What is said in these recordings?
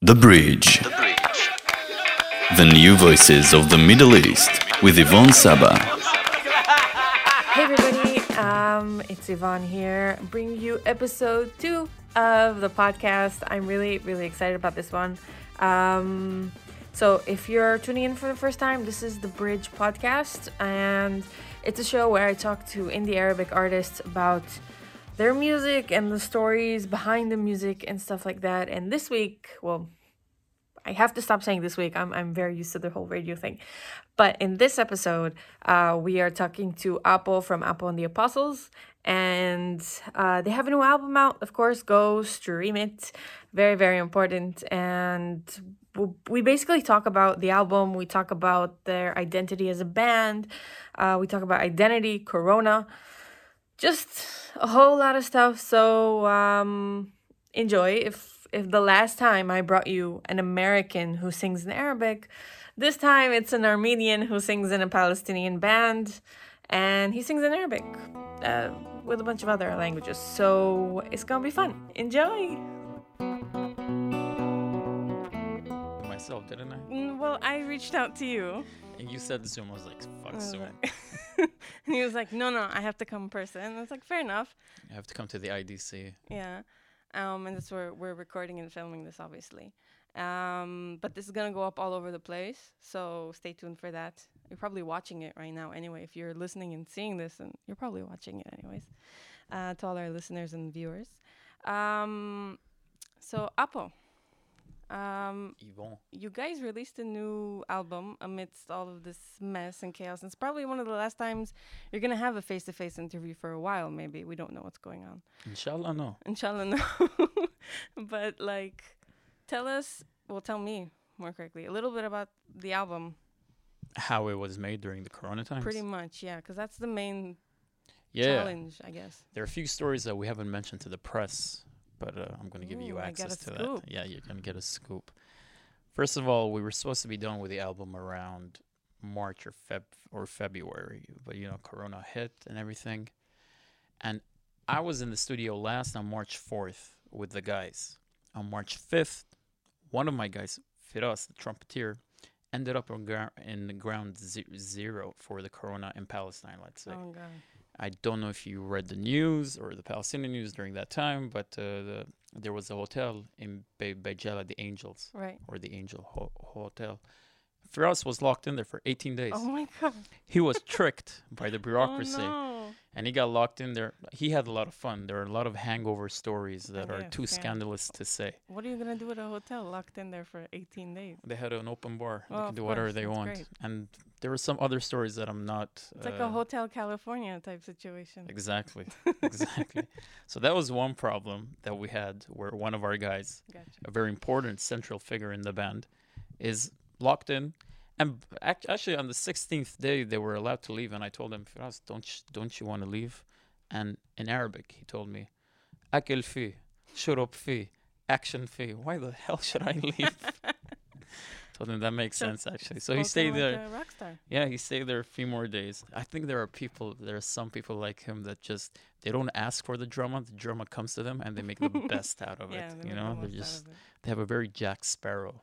The Bridge. The new voices of the Middle East with Yvonne Saba. Hey everybody, it's Yvonne here, bringing you episode 2 of the podcast. I'm really excited about this one. So if you're tuning in for the first time, this is The Bridge podcast, and it's a show where I talk to indie Arabic artists about their music and the stories behind the music and stuff like that. And this week, well, I have to stop saying this week. I'm very used to the whole radio thing. But in this episode, we are talking to Apo from Apple and the Apostles. And they have a new album out. Of course, go stream it. Very, very important. And we basically talk about the album. We talk about their identity as a band. We talk about identity, corona. Just a whole lot of stuff, so enjoy. If the last time I brought you an American who sings in Arabic, this time it's an Armenian who sings in a Palestinian band, and he sings in Arabic with a bunch of other languages, so it's gonna be fun. Enjoy! Myself, didn't I? Well, I reached out to you. And you said Zoom. I was like, fuck Zoom. And he was like, no, I have to come in person. And I was like, fair enough. I have to come to the IDC. Yeah. And that's where we're recording and filming this, obviously. But this is going to go up all over the place. So stay tuned for that. You're probably watching it right now anyway. If you're listening and seeing this, and you're probably watching it anyways. To all our listeners and viewers. So, Apo. You guys released a new album amidst all of this mess and chaos. It's probably one of the last times you're going to have a face-to-face interview for a while, maybe. We don't know what's going on. Inshallah, no. But, like, tell me, more correctly, a little bit about the album. How it was made during the corona times? Pretty much, yeah, because that's the main challenge, I guess. There are a few stories that we haven't mentioned to the press, but I'm going to give you access to that. Yeah, you're going to get a scoop. First of all, we were supposed to be done with the album around March or February, but, you know, Corona hit and everything. And I was in the studio last on March 4th with the guys. On March 5th, one of my guys, Firas, the trumpeter, ended up in ground zero for the Corona in Palestine, let's say. Oh, God. I don't know if you read the news or the Palestinian news during that time, but there was a hotel in Bejela, the Angels, right? Or the Angel Hotel. Firas was locked in there for 18 days. Oh, my God. He was tricked by the bureaucracy. Oh, no. And he got locked in there. He had a lot of fun. There are a lot of hangover stories that are too scandalous to say. What are you going to do at a hotel locked in there for 18 days? They had an open bar. Well, they can do whatever they want. Great. And there were some other stories that I'm not... It's like a Hotel California type situation. Exactly. Exactly. So that was one problem that we had where one of our guys, a very important central figure in the band, is... locked in, and actually on the 16th day they were allowed to leave, and I told him, Firas, don't you want to leave? And in Arabic he told me, Akil fi, shurub fi, action fi. Why the hell should I leave? Told him that makes sense actually. So he stayed there. Like a rock star. Yeah, he stayed there a few more days. I think there are some people like him that just they don't ask for the drama. The drama comes to them, and they make the best out of it. You know, they have a very Jack Sparrow.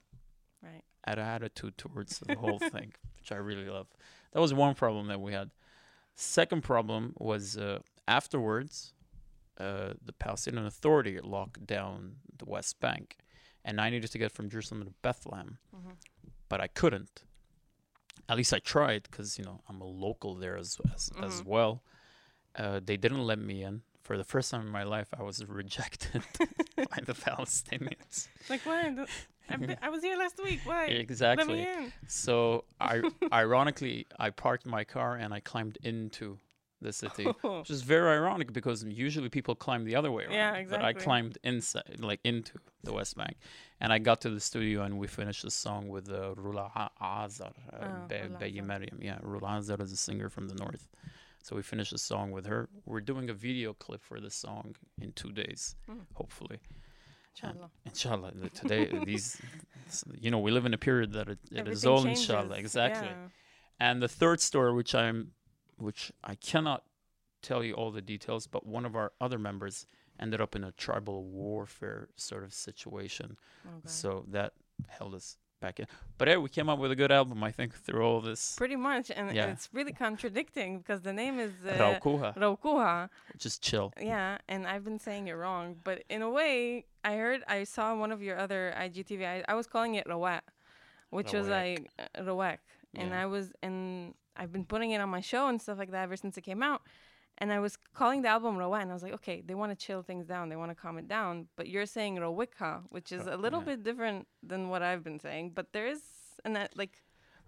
Right. Attitude towards the whole thing, which I really love. That was one problem that we had. Second problem was afterwards, the Palestinian Authority locked down the West Bank, and I needed to get from Jerusalem to Bethlehem, but I couldn't. At least I tried, because you know I'm a local there as well. They didn't let me in. For the first time in my life, I was rejected by the Palestinians. Like, why? I was here last week. Why? Exactly. Let me in. So, ironically, I parked my car and I climbed into the city, which is very ironic because usually people climb the other way around. Yeah, exactly. But I climbed inside, like into the West Bank, and I got to the studio and we finished the song with Rula Azar, Rula Azar is a singer from the north. So we finished the song with her. We're doing a video clip for the song in 2 days, hopefully. Inshallah. Inshallah. Today, we live in a period that it is all changes. Inshallah. Exactly. Yeah. And the third story, which I cannot tell you all the details, but one of our other members ended up in a tribal warfare sort of situation. Okay. So that held us back in. But hey, we came up with a good album, I think, through all this. Pretty much. And yeah. It's really contradicting because the name is Rawkuha. Rawkuha. Just chill. Yeah. And I've been saying it wrong. But in a way, I saw one of your other IGTV. I was calling it Rawak, which was like Rawak. And yeah. I've been putting it on my show and stuff like that ever since it came out. And I was calling the album Rawa, and I was like, okay, they want to chill things down. They want to calm it down. But you're saying Rawikha, which is a little bit different than what I've been saying. But there is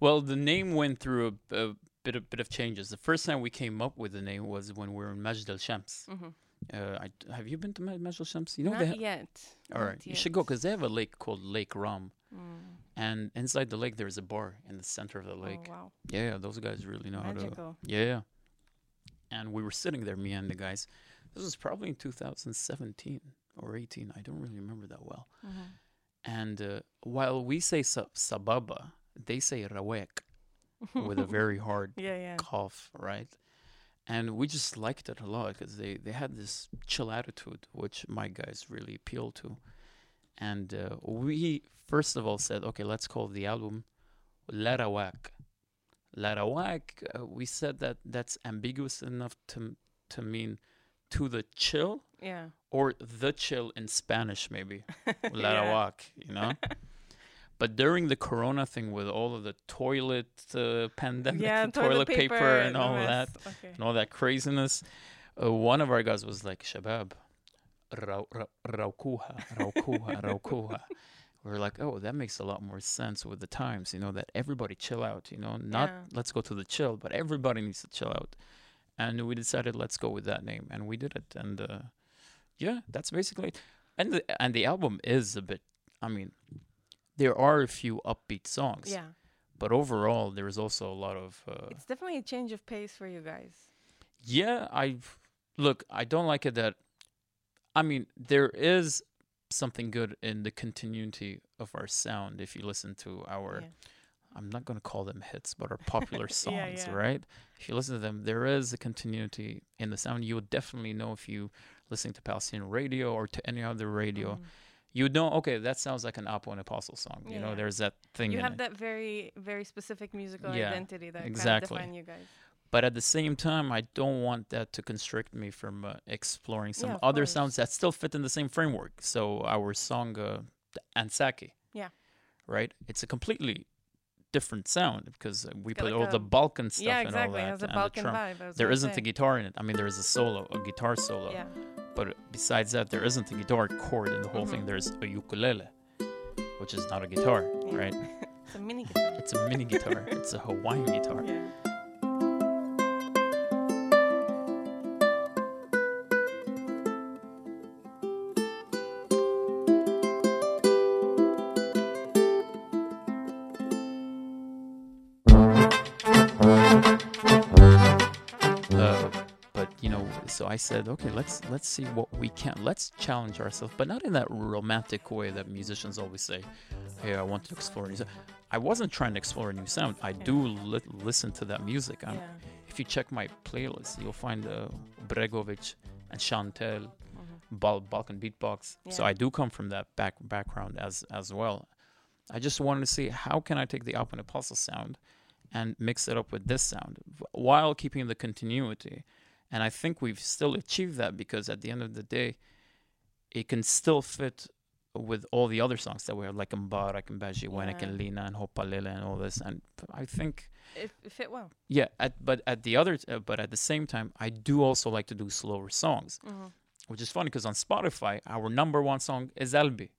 Well, the name went through a bit of changes. The first time we came up with the name was when we were in Majdal Shams. Mm-hmm. Have you been to Majdal Shams? You know, Not yet. All right. You should go because they have a lake called Lake Ram. Mm. And inside the lake, there is a bar in the center of the lake. Oh, wow. Yeah, those guys really know how to... Yeah. And we were sitting there, me and the guys. This was probably in 2017 or 18. I don't really remember that well. Mm-hmm. And while we say sababa, they say rawek with a very hard cough, right? And we just liked it a lot because they had this chill attitude, which my guys really appeal to. And we, first of all, said, okay, let's call the album La Rawak. Larawak, we said that's ambiguous enough to mean to the chill, or the chill in Spanish maybe. Larawak, you know. But during the Corona thing with all of the toilet pandemic, toilet paper and all that, and all that craziness, one of our guys was like, "Shabab, Rawkuha." We're like, oh, that makes a lot more sense with the times, you know, that everybody chill out, you know, not let's go to the chill, but everybody needs to chill out. And we decided let's go with that name, and we did it. And that's basically it. And the album is a bit, I mean, there are a few upbeat songs, but overall there is also a lot of. It's definitely a change of pace for you guys. Yeah, I don't like it that. I mean, there is something good in the continuity of our sound. If you listen to our I'm not going to call them hits, but our popular songs, right? If you listen to them, there is a continuity in the sound. You would definitely know if you listen to Palestinian radio or to any other radio. You know, okay, that sounds like an Apple and Apostle song. You know, there's that thing you in have it. That very, very specific musical identity that kind of define you guys. But at the same time, I don't want that to constrict me from exploring some other sounds that still fit in the same framework. So our song, Ansaki, right? It's a completely different sound because we put all the Balkan stuff and all that. It has a Balkan vibe. There isn't a guitar in it. I mean, there is a guitar solo. Yeah. But besides that, there isn't a guitar chord in the whole thing. There's a ukulele, which is not a guitar, right? It's a mini guitar. It's a mini guitar. It's a Hawaiian guitar. Yeah. So I said, okay, let's see what we can. Let's challenge ourselves, but not in that romantic way that musicians always say, hey, I want to explore a new sound. I wasn't trying to explore a new sound. I do listen to that music. If you check my playlist, you'll find Bregovic and Chantel, Balkan beatbox. So I do come from that background as well. I just wanted to see how can I take the Alpen Apostle sound and mix it up with this sound while keeping the continuity. And I think we've still achieved that because at the end of the day, it can still fit with all the other songs that we have, like Mbarak and Bajiwenik and Lina and Hopalele and all this. And I think it fit well. Yeah, but at the same time, I do also like to do slower songs, which is funny because on Spotify, our number 1 song is Albi,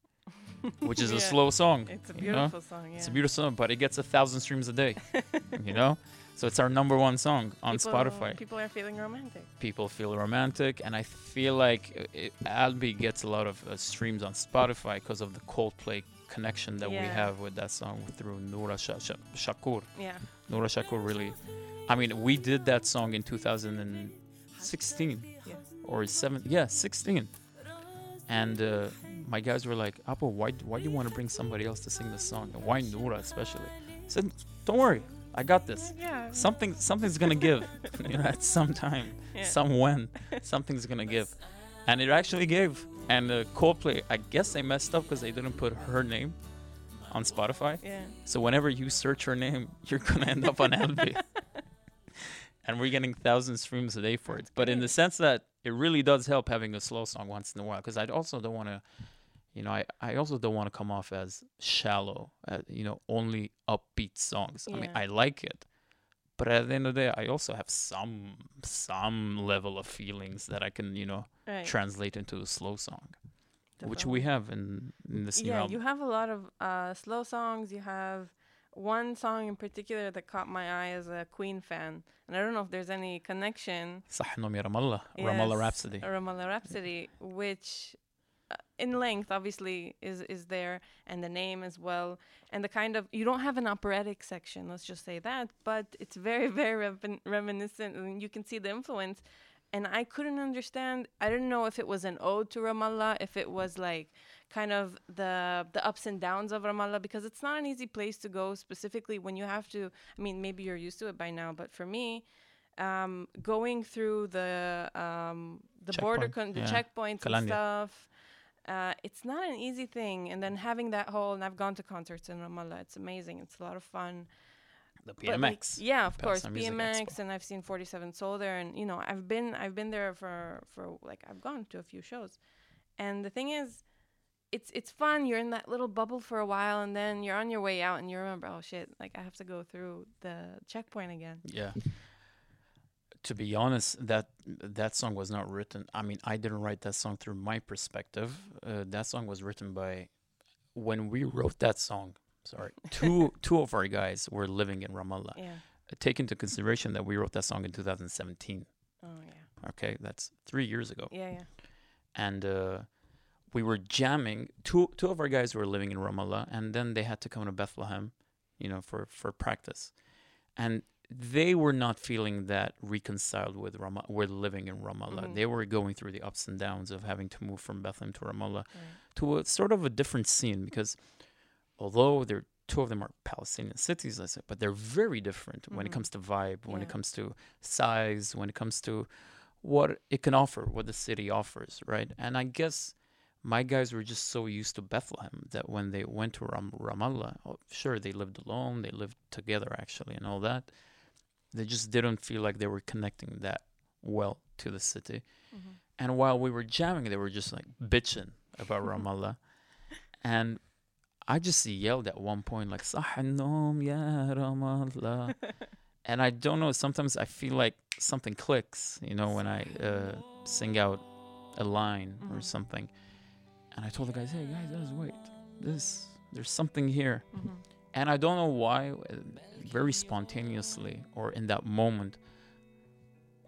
which is a slow song. It's a beautiful song. Yeah. It's a beautiful song, but it gets 1,000 streams a day. You know. So it's our number 1 song on Spotify. People are feeling romantic. People feel romantic, and I feel like Albi gets a lot of streams on Spotify because of the Coldplay connection that we have with that song through Noura Shakur. Yeah. Noura Shakur really... I mean, we did that song in 2016 or 17. Yeah, 16. And my guys were like, Apo, why do you want to bring somebody else to sing this song? And why Noura especially? I said, don't worry. I got this. Yeah. Something's gonna give. You know, at some time, somewhen's gonna give. and it actually gave. And Coldplay, I guess they messed up because they didn't put her name on Spotify. Yeah. So whenever you search her name, you're gonna end up on Albi. And we're getting 1,000 streams a day for it. But in the sense that it really does help having a slow song once in a while, because I also don't want to, you know, I also don't want to come off as shallow, you know, only upbeat songs. Yeah. I mean, I like it. But at the end of the day, I also have some level of feelings that I can, you know, translate into a slow song, which we have in this new album. Yeah, you have a lot of slow songs. You have one song in particular that caught my eye as a Queen fan. And I don't know if there's any connection. Sahnom Ya Ramallah, Ramallah Rhapsody. Ramallah Rhapsody, which in length, obviously, is there, and the name as well, and the kind of, you don't have an operatic section, let's just say that, but it's very, very reminiscent, and you can see the influence. And I couldn't understand, I didn't know if it was an ode to Ramallah, if it was like kind of the ups and downs of Ramallah, because it's not an easy place to go, specifically when you have to, I mean, maybe you're used to it by now, but for me, going through the border, the checkpoints Kalandia. And stuff, it's not an easy thing. And then having that whole, and I've gone to concerts in Ramallah. It's amazing. It's a lot of fun. The PMX. Like, yeah, of course, PMX. And I've seen 47 Soul there. And, you know, I've been there for like, I've gone to a few shows. And the thing is, it's fun. You're in that little bubble for a while, and then you're on your way out, and you remember, oh, shit, like, I have to go through the checkpoint again. Yeah. To be honest, that song was not written. I mean, I didn't write that song through my perspective. That song was written by, when we wrote that song, sorry, two of our guys were living in Ramallah. Yeah. Take into consideration that we wrote that song in 2017. Oh, yeah. Okay, that's 3 years ago. Yeah, yeah. And we were jamming. Two of our guys were living in Ramallah, and then they had to come to Bethlehem, you know, for practice. And they were not feeling that reconciled with Ramallah, with living in Ramallah. Mm-hmm. They were going through the ups and downs of having to move from Bethlehem to Ramallah, to a sort of a different scene, because although two of them are Palestinian cities, let's say, but they're very different when it comes to vibe, when it comes to size, when it comes to what it can offer, what the city offers, right? And I guess my guys were just so used to Bethlehem that when they went to Ramallah, sure, they lived alone, they lived together actually and all that, they just didn't feel like they were connecting that well to the city. Mm-hmm. And while we were jamming, they were just like bitching about Ramallah. And I just yelled at one point, like, Sahnom Ya Ramallah. And I don't know, sometimes I feel like something clicks, you know, when I sing out a line or something. And I told the guys, hey, guys, let's wait. There's something here. Mm-hmm. And I don't know why, very spontaneously or in that moment,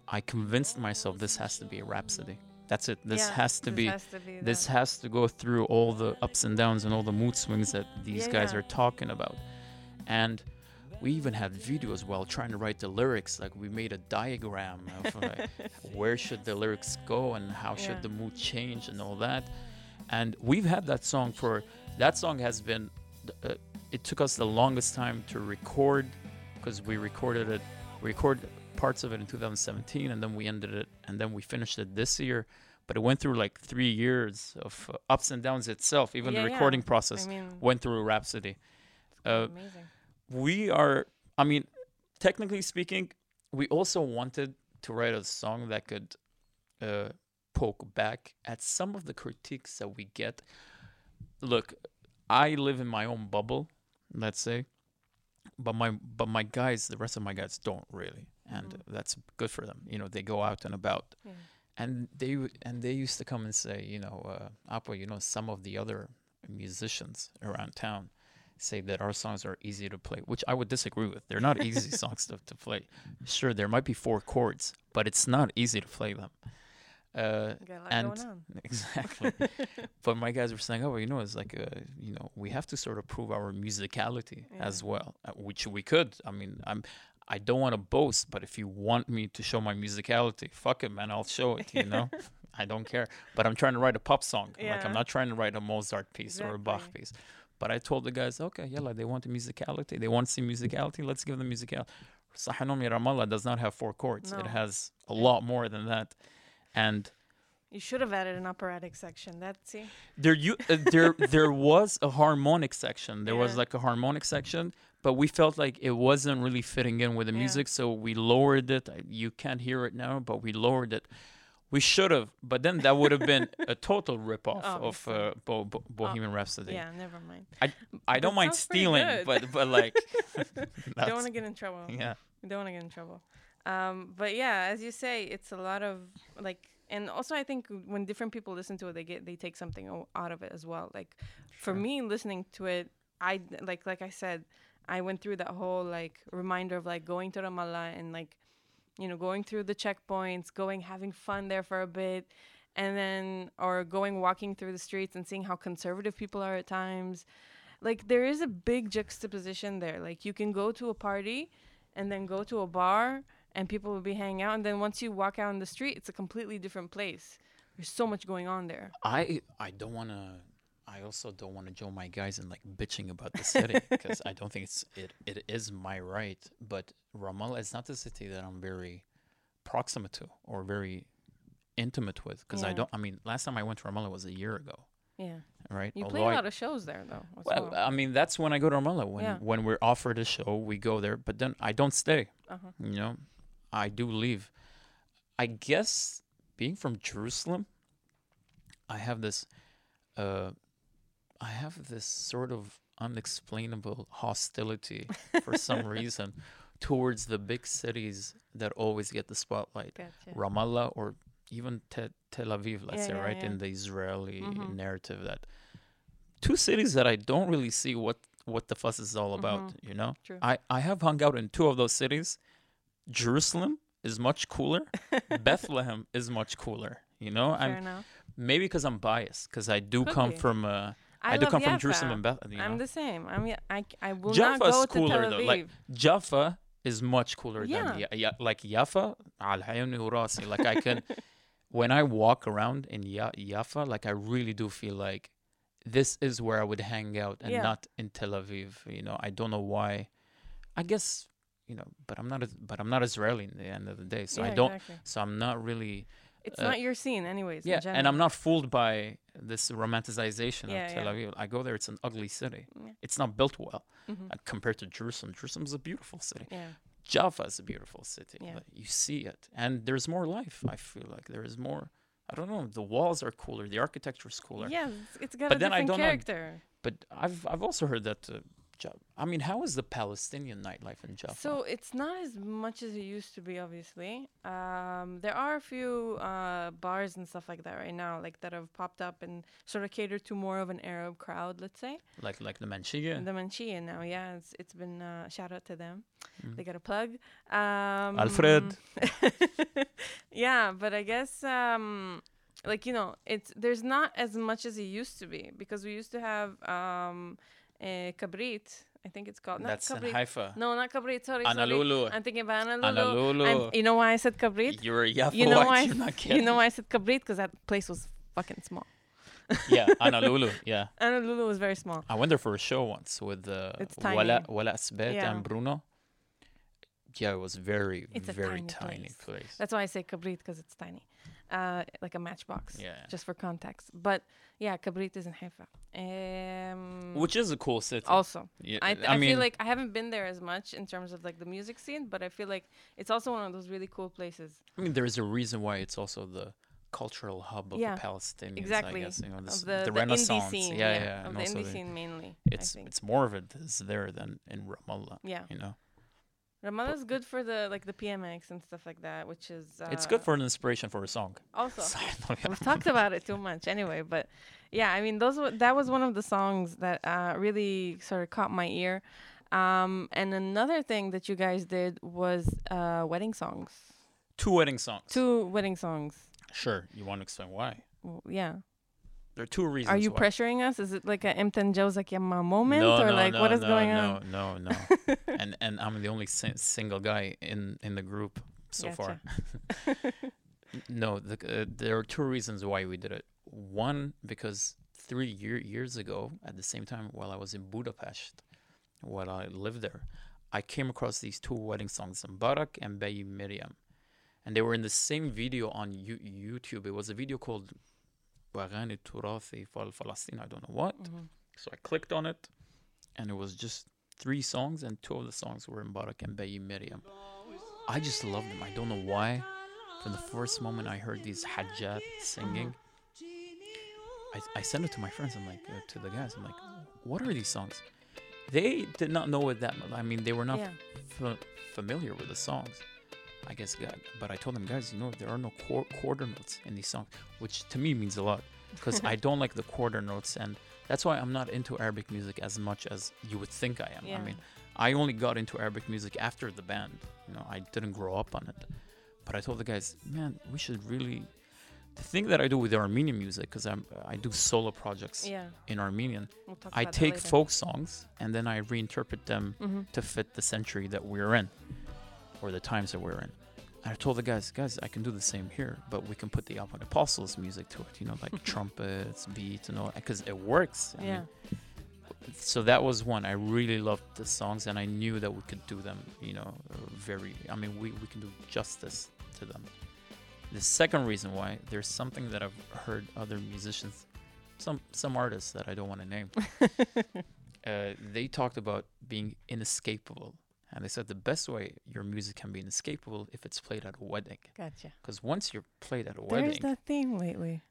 I convinced myself this has to be a rhapsody. That's it. This has to go through all the ups and downs and all the mood swings that these guys are talking about. And we even had videos while trying to write the lyrics. Like, we made a diagram of like, where should the lyrics go and how should the mood change and all that. And we've had that song has been... it took us the longest time to record, because we recorded parts of it in 2017, and then we ended it, and then we finished it this year. But it went through like 3 years of ups and downs itself. Even the recording process went through Rhapsody. Amazing. Technically speaking, we also wanted to write a song that could poke back at some of the critiques that we get. Look, I live in my own bubble, let's say, but my guys, the rest of my guys don't really, and that's good for them. You know, they go out and about, and they used to come and say, you know, Apo, you know, some of the other musicians around town say that our songs are easy to play, which I would disagree with. They're not easy songs to play. Sure, there might be 4 chords, but it's not easy to play them. Exactly. But my guys were saying, oh, well, you know, it's like, you know, we have to sort of prove our musicality as well, which we could. I mean, I don't want to boast, but if you want me to show my musicality, fuck it, man, I'll show it, you know. I don't care. But I'm trying to write a pop song. Yeah. Like, I'm not trying to write a Mozart piece or a Bach piece. But I told the guys, okay, like, they want the musicality. They want to see musicality. Let's give them musicality. Sahnom Ya Ramallah does not have 4 chords. No. It has a lot more than that. And You should have added an operatic section. That's it. There was a harmonic section. There was like a harmonic section, but we felt like it wasn't really fitting in with the music, so we lowered it. You can't hear it now, but we lowered it. We should have, but then that would have been a total ripoff of Bohemian Rhapsody. Yeah, never mind. I don't mind stealing, but like, don't want to get in trouble. Yeah, don't want to get in trouble. But yeah, as you say, it's a lot of like. And also, I think when different people listen to it, they take something out of it as well. Like, for me, listening to it, I like I said, I went through that whole like reminder of like going to Ramallah and like, you know, going through the checkpoints, having fun there for a bit, and then walking through the streets and seeing how conservative people are at times. Like, there is a big juxtaposition there. Like, you can go to a party, and then go to a bar. And people will be hanging out. And then once you walk out on the street, it's a completely different place. There's so much going on there. I also don't want to join my guys in like bitching about the city because I don't think it is my right. But Ramallah is not a city that I'm very proximate to or very intimate with because last time I went to Ramallah was a year ago. Yeah. Right. You play a lot of shows there, though. Well, I mean, that's when I go to Ramallah. When we're offered a show, we go there. But then I don't stay. You know, I do leave. I guess being from Jerusalem, I have this, sort of unexplainable hostility for some reason towards the big cities that always get the spotlight. Gotcha. Ramallah or even Tel Aviv, let's say, in the Israeli narrative, that two cities that I don't really see what the fuss is all about, you know? True. I have hung out in two of those cities. Jerusalem is much cooler. Bethlehem is much cooler, you know? Maybe because I'm biased, because I do come from... I do come from Jerusalem and Bethlehem. You know? I'm the same. I will Jaffa not go is cooler, to Tel Aviv. Though. Like, Jaffa is much cooler than... Like, Jaffa, al-hayani urasi. Like, I can... When I walk around in Jaffa, like, I really do feel like this is where I would hang out and not in Tel Aviv. You know, I don't know why. I guess, you know, but I'm not Israeli in the end of the day. So so I'm not really. It's not your scene anyways. Yeah, and I'm not fooled by this romanticization of Tel Aviv. I go there, it's an ugly city. Yeah. It's not built well compared to Jerusalem. Jerusalem is a beautiful city. Yeah. Jaffa is a beautiful city. Yeah. Like, you see it. And there's more life, I feel like. There is more. I don't know. The walls are cooler. The architecture is cooler. Yeah, it's got a different character. But I've also heard that... I mean, how is the Palestinian nightlife in Jaffa? So it's not as much as it used to be, obviously. There are a few bars and stuff like that right now, like that have popped up and sort of catered to more of an Arab crowd, let's say. Like the Manshia. The Manshia now, yeah. It's been shout out to them. Mm-hmm. They got a plug. Alfred. Yeah, but I guess like, you know, there's not as much as it used to be because we used to have. Kabareet, I think it's called. That's not in Haifa. No, not Kabareet. Sorry, Anna Loulou. I'm thinking about Anna Loulou. You know why I said Kabareet? You're a Yaffa. You're not kidding. You know why I said Kabareet? Because that place was fucking small. Yeah, Anna Loulou. Yeah. Anna Loulou was very small. I went there for a show once with Wala Asbet and Bruno. Yeah, it was very, very tiny place. That's why I say Kabareet, because it's tiny. Like a matchbox, just for context. But yeah, Kabareet is in Haifa, which is a cool city. Also, yeah, I feel like I haven't been there as much in terms of like the music scene, but I feel like it's also one of those really cool places. I mean, there is a reason why it's also the cultural hub of the Palestinians. Exactly, I guess, you know, the Renaissance indie scene, of the indie scene mainly. It's more of it is there than in Ramallah. Yeah, you know. Ramallah's good for the PMX and stuff like that, which is... it's good for an inspiration for a song. Also, we've talked about it too much anyway, but yeah, I mean, that was one of the songs that really sort of caught my ear. And another thing that you guys did was wedding songs. Two wedding songs. Sure. You want to explain why? Well, yeah. There are two reasons. Are you pressuring us? Is it like a Emtan Jozak Yama moment? What is going on? No. And I'm the only single guy in the group so far. No, there are two reasons why we did it. One, because 3 years ago, at the same time while I was in Budapest, while I lived there, I came across these two wedding songs, Mbarak and Bayi Miriam. And they were in the same video on YouTube. It was a video called Baghani Turathi Fal Palestine, I don't know what. Mm-hmm. So I clicked on it, and it was just 3 songs, and 2 of the songs were Mbarak and Bayi Miriam. I just loved them. I don't know why. From the first moment I heard these Hajjat singing, I sent it to my friends. I'm like, to the guys, I'm like, what are these songs? They did not know it that much. I mean, they were not familiar with the songs, I guess. But I told them, guys, you know, there are no quarter notes in these songs, which to me means a lot, because I don't like the quarter notes, and that's why I'm not into Arabic music as much as you would think I am. Yeah. I mean, I only got into Arabic music after the band. You know, I didn't grow up on it. But I told the guys, man, we should really... The thing that I do with Armenian music, because I do solo projects in Armenian, I take folk songs and then I reinterpret them to fit the century that we're in, or the times that we're in. And I told the guys, I can do the same here, but we can put the Apple and the Apostles music to it, you know, like trumpets, beats, and all, because it works. I mean, so that was one. I really loved the songs, and I knew that we could do them, you know, very... I mean, we can do justice to them. The second reason why, there's something that I've heard other musicians, some artists that I don't want to name, they talked about being inescapable. And they said the best way your music can be inescapable if it's played at a wedding. Gotcha. Because once you're played at a wedding... There's that theme lately.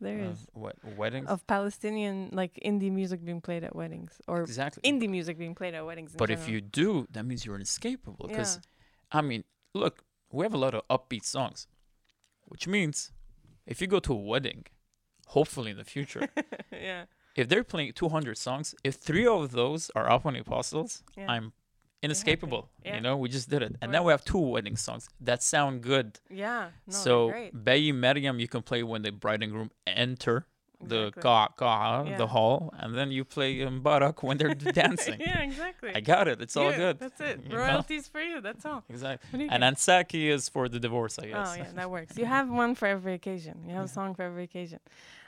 There is. What, weddings? Of Palestinian, like, indie music being played at weddings. Or exactly. Indie music being played at weddings in general. If you do, that means you're inescapable. Because, I mean, look, we have a lot of upbeat songs. Which means if you go to a wedding, hopefully in the future, if they're playing 200 songs, if 3 of those are Apple and the Apostles, I'm inescapable. You know, we just did it. And now we have 2 wedding songs that sound good. Yeah. No, so Bayi Maryam you can play when the bride and groom enter the the hall, and then you play Mbarak when they're dancing. Yeah, exactly. I got it. It's all good. That's it. Royalties for you. That's all. Exactly. And Ansaki is for the divorce, I guess. Oh, yeah, that works. You have one for every occasion. You have a song for every occasion.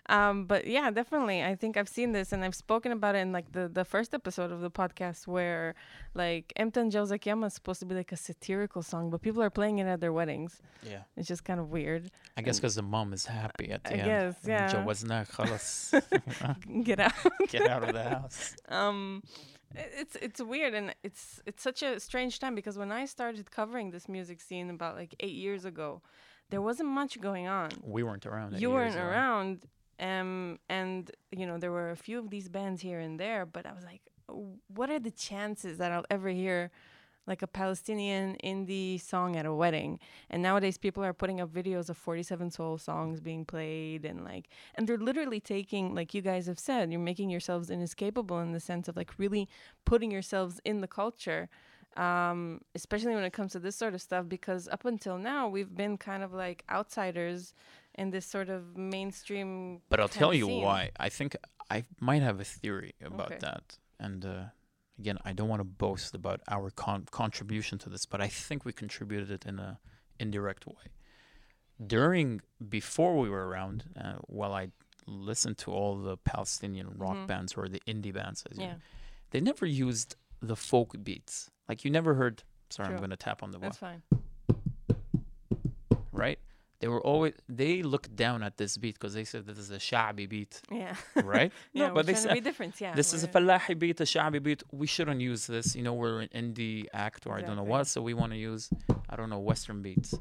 But yeah, definitely. I think I've seen this, and I've spoken about it in like the first episode of the podcast, where like Emtan Jawzakiyama is supposed to be like a satirical song, but people are playing it at their weddings. Yeah. It's just kind of weird. I guess because the mom is happy at the end. I guess, yeah. Get out. Get out of the house. It's weird, and it's such a strange time, because when I started covering this music scene about like 8 years ago, there wasn't much going on. We weren't around. You weren't around. And, you know, there were a few of these bands here and there, but I was like, what are the chances that I'll ever hear like a Palestinian indie song at a wedding? And nowadays people are putting up videos of 47 Soul songs being played, and like, and they're literally taking, like you guys have said, you're making yourselves inescapable in the sense of like really putting yourselves in the culture, especially when it comes to this sort of stuff, because up until now we've been kind of like outsiders in this sort of mainstream. But I'll tell you why. I think I might have a theory about that. And again, I don't want to boast about our contribution to this, but I think we contributed it in a indirect way. Before we were around, while I listened to all the Palestinian rock bands or the indie bands, as you know, they never used the folk beats. Like you never heard, sorry, I'm going to tap on the wall. That's fine. Right? They looked down at this beat because they said this is a Sha'bi beat. Yeah. Right? No, but they said be different, this is a Falahi beat, a Sha'bi beat. We shouldn't use this. You know, we're an indie act, or I don't know what, so we want to use, I don't know, Western beats.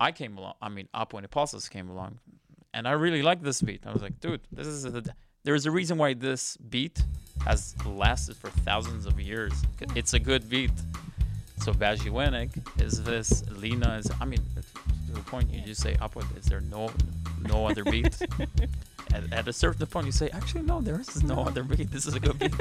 I came along, I mean, Apo and the Apostles came along, and I really liked this beat. I was like, dude, there's a reason why this beat has lasted for thousands of years. It's a good beat. So Bajiwenik is this, Lina is, I mean, to the point you just say, Apo, is there no other beat? At a certain point you say, actually no, there is no other beat. This is a good beat.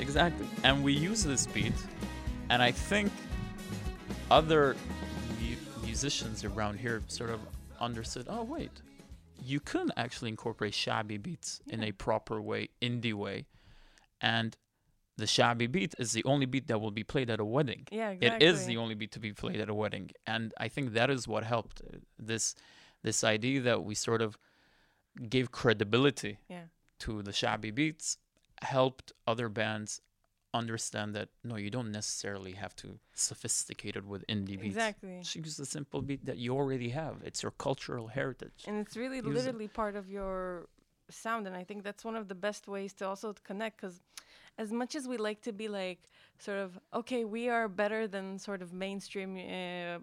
Exactly. And we use this beat, and I think other musicians around here sort of understood, oh wait, you can actually incorporate Sha'bi beats in a proper way, indie way, and the Sha'bi beat is the only beat that will be played at a wedding. Yeah, exactly. It is the only beat to be played at a wedding. And I think that is what helped this idea that we sort of gave credibility to the Sha'bi beats, helped other bands understand that, no, you don't necessarily have to sophisticate it with indie beats. Exactly. Just use the simple beat that you already have. It's your cultural heritage. And it's really literally part of your sound. And I think that's one of the best ways to also connect, because as much as we like to be like, sort of, okay, we are better than sort of mainstream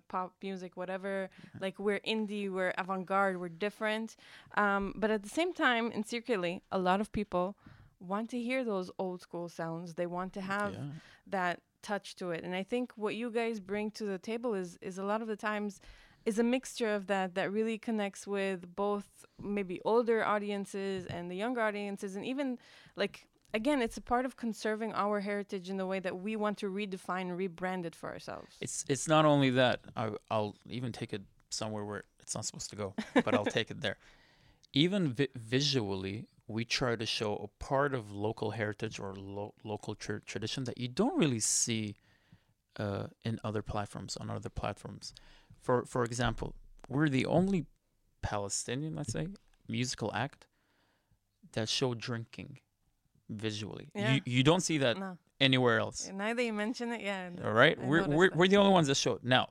pop music, whatever, like we're indie, we're avant-garde, we're different. But at the same time, and secretly, a lot of people want to hear those old school sounds. They want to have that touch to it. And I think what you guys bring to the table is a lot of the times is a mixture of that really connects with both maybe older audiences and the younger audiences. And even like, again, it's a part of conserving our heritage in the way that we want to redefine, rebrand it for ourselves. It's not only that. I'll even take it somewhere where it's not supposed to go, but I'll take it there. Even visually, we try to show a part of local heritage or local tradition that you don't really see in other platforms, on other platforms. For example, we're the only Palestinian, let's say, musical act that show drinking visually. You don't see that anywhere else. Now that you mention it, all right, we're the only ones that show it. Now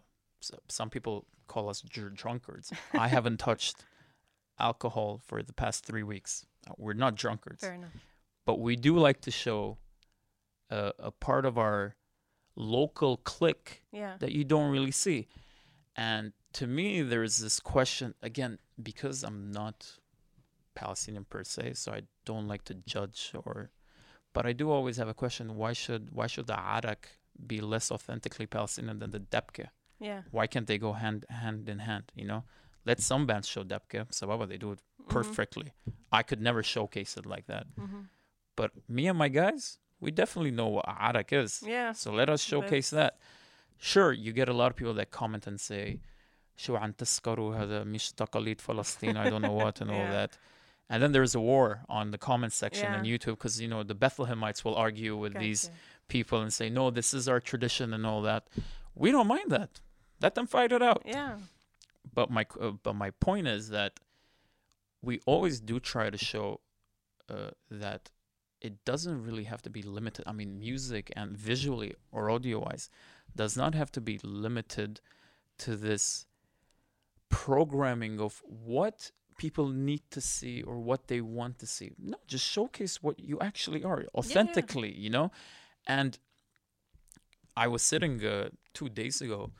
some people call us drunkards. I haven't touched alcohol for the past 3 weeks. We're not drunkards. Fair enough. But we do like to show a part of our local clique that you don't really see. And to me, there is this question, again, because I'm not Palestinian per se, so I don't like to judge, but I do always have a question: why should the arak be less authentically Palestinian than the debke? Why can't they go hand in hand? Let some bands show debke, sababa, they do it perfectly. I could never showcase it like that. But me and my guys, we definitely know what arak is, so let us showcase that. Sure, you get a lot of people that comment and say, شو عن تسكروا هذا مش تقاليد فلسطين, I don't know what, and all that. And then there's a war on the comment section on YouTube, because, the Bethlehemites will argue with these people and say, no, this is our tradition and all that. We don't mind that. Let them fight it out. Yeah. But my point is that we always do try to show that it doesn't really have to be limited. I mean, music and visually or audio-wise does not have to be limited to this programming of what people need to see or what they want to see. No, just showcase what you actually are authentically. And I was sitting 2 days ago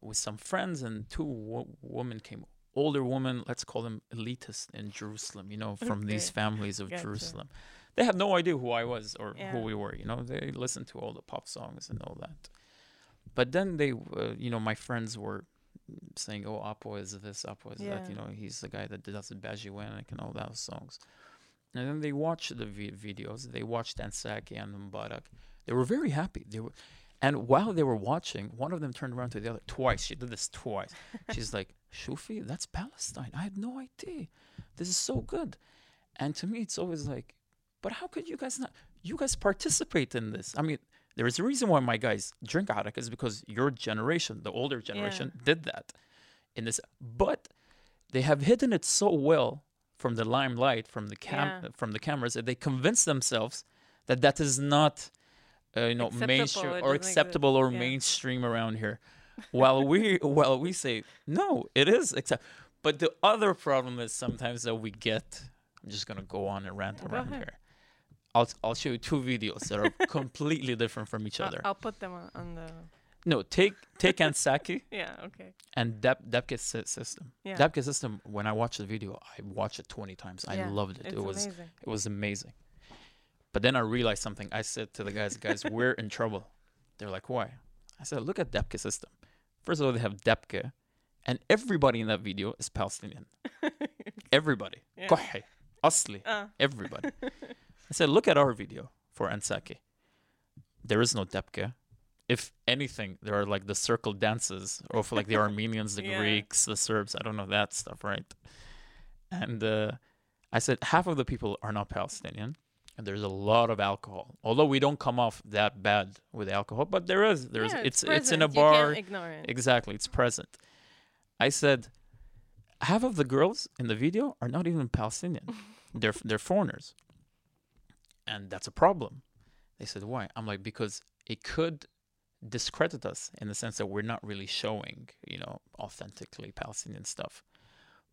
with some friends, and two women came, older women, let's call them elitists in Jerusalem, from these families of Jerusalem. They had no idea who I was or who we were. They listened to all the pop songs and all that. But then they my friends were saying, oh, Apo is this, Apo is that, he's the guy that does Bajiwenik and all those songs. And then they watched the videos. They watched Ansaki and Mbarak. They were very happy. And while they were watching, one of them turned around to the other twice. She did this twice. She's like, Shufi, that's Palestine. I had no idea. This is so good. And to me, it's always like, but how could you guys not? You guys participate in this. I mean, there is a reason why my guys drink arak, is because your generation, the older generation, did that in this. But they have hidden it so well from the limelight, from the from the cameras, that they convince themselves that is not, mainstream or acceptable or mainstream around here. While we say no, it is acceptable. But the other problem is sometimes that we get. I'm just gonna go on and rant around here. I'll show you two videos that are completely different from each other. I'll put them on the. No, take Ansaki. Okay. And Debke system. Yeah. Debke system. When I watched the video, I watched it 20 times. I loved it. It was amazing. But then I realized something. I said to the guys, we're in trouble. They're like, why? I said, look at Debke system. First of all, they have Debke, and everybody in that video is Palestinian. Everybody. Kohi, Asli, everybody. I said, look at our video for Ansaki. There is no debke. If anything, there are like the circle dances of like the Armenians, the Greeks, the Serbs. I don't know that stuff, right? And I said, half of the people are not Palestinian. And there's a lot of alcohol. Although we don't come off that bad with alcohol, but there is yeah, it's in a bar. You can't ignore it. Exactly, it's present. I said, half of the girls in the video are not even Palestinian. They're foreigners. And that's a problem. They said, why? I'm like, because it could discredit us in the sense that we're not really showing, you know, authentically Palestinian stuff.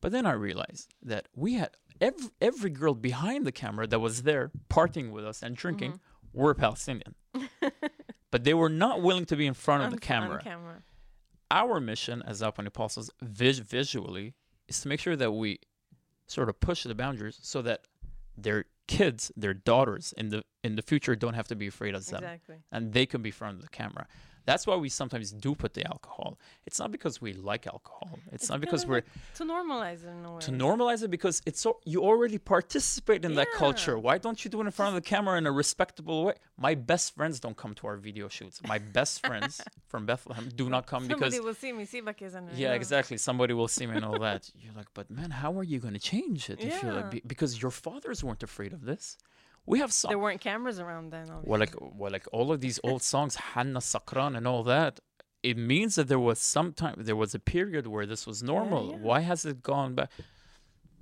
But then I realized that we had every girl behind the camera that was there partying with us and drinking were Palestinian. But they were not willing to be in front of the camera. Our mission as Apple and the Apostles visually is to make sure that we sort of push the boundaries so that their kids, their daughters in the future don't have to be afraid of them. Exactly. And they can be in front of the camera. That's why we sometimes do put the alcohol. It's not because we like alcohol. It's not because we're... To normalize it in a way. To normalize it because it's so, you already participate in that culture. Why don't you do it in front of the camera in a respectable way? My best friends don't come to our video shoots. My best friends from Bethlehem do not come because... Somebody will see me. Yeah, exactly. Somebody will see me and all that. You're like, but man, how are you going to change it? If you're like, because your fathers weren't afraid of this. We have songs. There weren't cameras around then. Obviously. Well, like all of these old songs, Hanna Sakran and all that. It means that there was a period where this was normal. Yeah. Why has it gone back?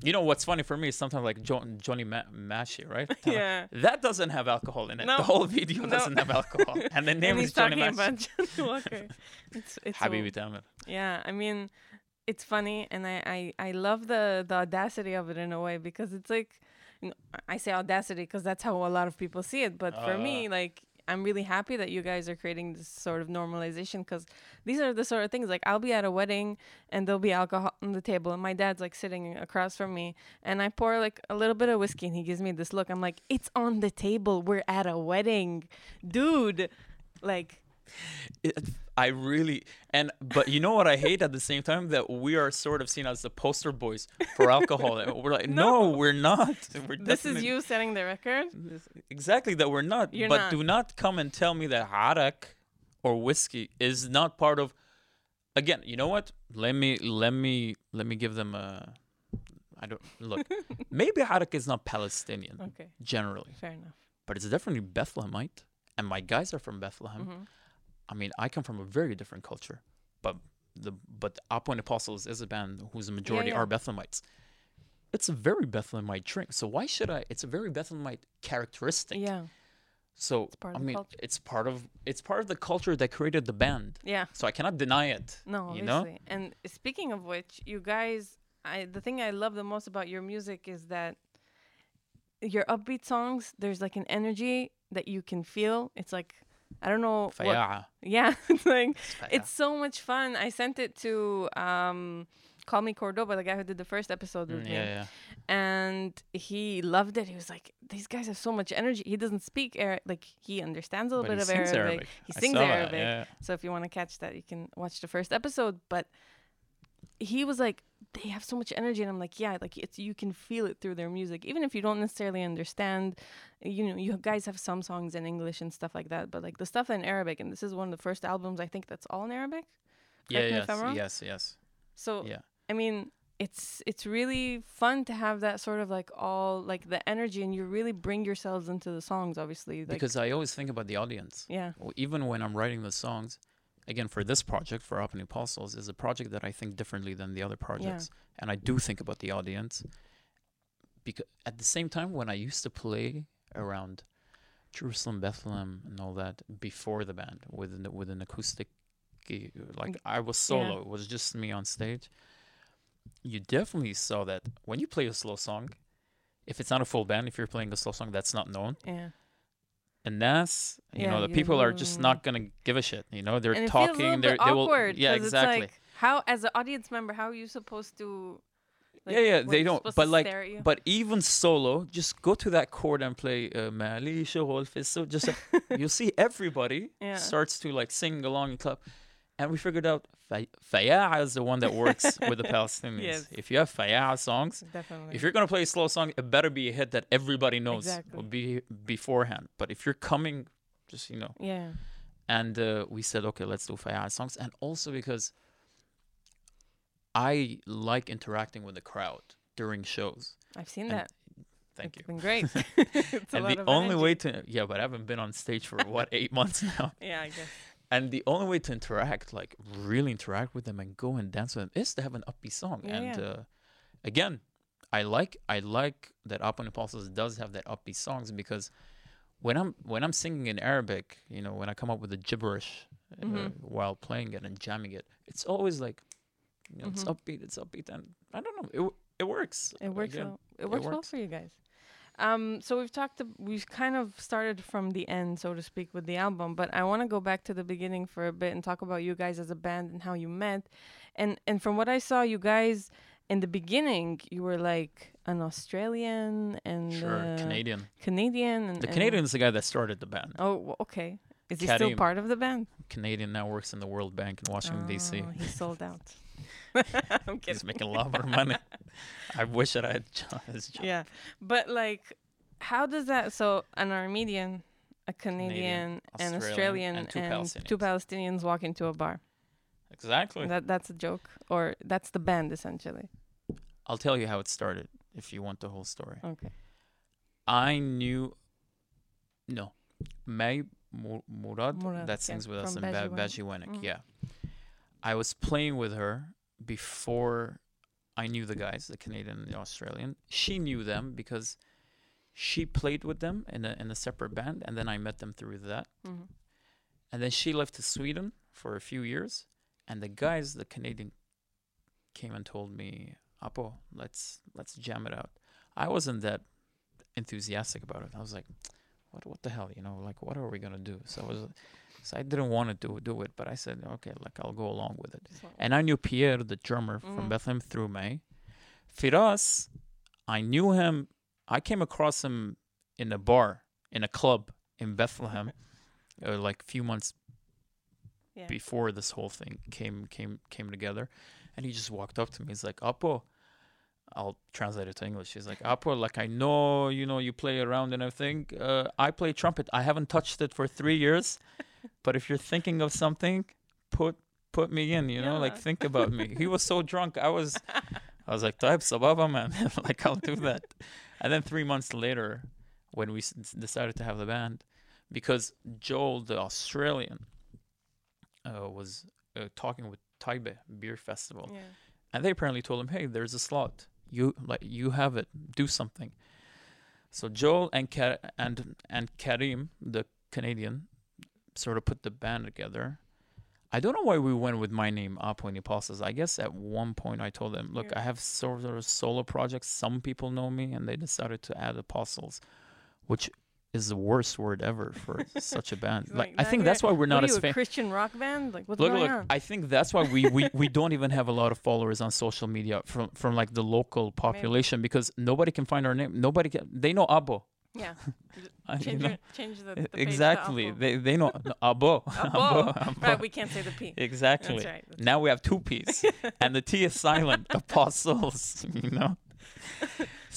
You know what's funny for me is sometimes like Jonny Mashi, right? Yeah. That doesn't have alcohol in it. No. The whole video doesn't have alcohol, and the name is Jonny Mashi. Walker. It's Habibi Tamer. Yeah, I mean, it's funny, and I love the audacity of it in a way because it's like. I say audacity because that's how a lot of people see it. But for me, like, I'm really happy that you guys are creating this sort of normalization because these are the sort of things, like, I'll be at a wedding and there'll be alcohol on the table and my dad's, like, sitting across from me and I pour, like, a little bit of whiskey and he gives me this look. I'm like, it's on the table. We're at a wedding. Dude, like... But you know what I hate at the same time? That we are sort of seen as the poster boys for alcohol. We're like, no, we're not. This is you setting the record? Exactly, that we're not. Do not come and tell me that harak or whiskey is not part of... Again, you know what? Let me give them a... I don't... Look, maybe harak is not Palestinian, generally. Fair enough. But it's definitely Bethlehemite, and my guys are from Bethlehem. Mm-hmm. I mean, I come from a very different culture, but Apo and Apostles is a band whose majority are Bethlehemites. It's a very Bethlehemite drink, so why should I? It's a very Bethlehemite characteristic. Yeah. So I mean, it's part of the culture that created the band. Yeah. So I cannot deny it. No, obviously. You know? And speaking of which, you guys, the thing I love the most about your music is that your upbeat songs. There's like an energy that you can feel. It's like. I don't know. It's like it's so much fun. I sent it to Call Me Cordoba, the guy who did the first episode with me. Yeah. And he loved it. He was like, these guys have so much energy. He doesn't speak Arabic. Like, he understands a little bit of Arabic. He sings Arabic. Yeah. So if you want to catch that, you can watch the first episode. But he was like, they have so much energy. And I'm like, yeah, like it's, you can feel it through their music. Even if you don't necessarily understand, you know, you guys have some songs in English and stuff like that. But like the stuff in Arabic, and this is one of the first albums, I think that's all in Arabic. Yes. So, yeah. I mean, it's really fun to have that sort of like all like the energy and you really bring yourselves into the songs, obviously. Like, because I always think about the audience. Yeah. Even when I'm writing the songs. Again, for this project, for Apo and Apostles, is a project that I think differently than the other projects. Yeah. And I do think about the audience. Because at the same time, when I used to play around Jerusalem, Bethlehem, and all that before the band with an acoustic, like I was solo. Yeah. It was just me on stage. You definitely saw that when you play a slow song, if it's not a full band, if you're playing a slow song that's not known. Yeah. And that's, you know, the people are just not going to give a shit. You know, they're talking. They're awkward. Yeah, exactly. It's like, how, as an audience member, how are you supposed to? Like, they don't. But like, but even solo, just go to that chord and play. Just you'll see everybody starts to like sing along and clap. And we figured out Faya is the one that works with the Palestinians. Yes. If you have Faya songs, definitely. If you're going to play a slow song, it better be a hit that everybody knows will be beforehand. But if you're coming, just, you know. Yeah. And we said, okay, let's do Faya songs. And also because I like interacting with the crowd during shows. I've seen that. Thank you. It's been great. It's and the only energy. Way to, yeah, but I haven't been on stage for what, 8 months now? Yeah, I guess. And the only way to interact, like really interact with them and go and dance with them, is to have an upbeat song. Yeah, and yeah. Again, I like that Apple and Apostles does have that upbeat songs, because when I'm singing in Arabic, you know, when I come up with the gibberish while playing it and jamming it, it's always like, you know, it's upbeat, and I don't know, it works. It works. Again, it works well for you guys. So we've kind of started from the end, so to speak, with the album, but I want to go back to the beginning for a bit and talk about you guys as a band and how you met. And from what I saw, you guys in the beginning, you were like an Australian and Canadian. And, Canadian is the guy that started the band. Oh, okay. Is Karim, he still part of the band? Canadian now works in the World Bank in Washington, D.C. He sold out. I'm kidding. He's making a lot more money. I wish that I had his job. Yeah, but like, how does that? So an Armenian, a Canadian, an Australian, and two Palestinians walk into a bar. Exactly. That's a joke, or that's the band essentially. I'll tell you how it started if you want the whole story. Okay. May Murad that sings with us in Bajiwenik. Yeah. I was playing with her before I knew the guys, the Canadian and the Australian. She knew them because she played with them in a separate band, and then I met them through that. Mm-hmm. And then she left to Sweden for a few years, and the guys, the Canadian, came and told me, "Apo, let's jam it out." I wasn't that enthusiastic about it. I was like, "What the hell? You know, like, what are we gonna do?" So I didn't want to do it, but I said, okay, like, I'll go along with it. And I knew Pierre, the drummer from Bethlehem, through May. Firas, I knew him. I came across him in a bar, in a club in Bethlehem, like a few months before this whole thing came together. And he just walked up to me. He's like, "Apo," I'll translate it to English. He's like, "Apo, like, I know, you know, you play around and everything. I play trumpet. I haven't touched it for 3 years. But if you're thinking of something, put me in, you know, like, think about me." He was so drunk. I was like, "Type sababa, man." Like, I'll do that. And then 3 months later, when we decided to have the band, because Joel, the Australian, was talking with Taipei Beer Festival. Yeah. And they apparently told him, "Hey, there's a slot. You have it. Do something." So Joel and Karim, the Canadian, sort of put the band together. I don't know why we went with my name, Apo and the Apostles. I guess at one point I told them, "Look, I have sort of solo projects. Some people know me," and they decided to add Apostles, which is the worst word ever for such a band. Like, I think that's why we're not as famous. Christian rock band? Like, what's going on? I think that's why we don't even have a lot of followers on social media from like the local population. Maybe. Because nobody can find our name. Nobody can. They know Apo. Yeah. Change the page. Exactly. They know Apo. Apo. Right, we can't say the P. Exactly. That's right. Now we have two P's. And the T is silent. Apostles, you know.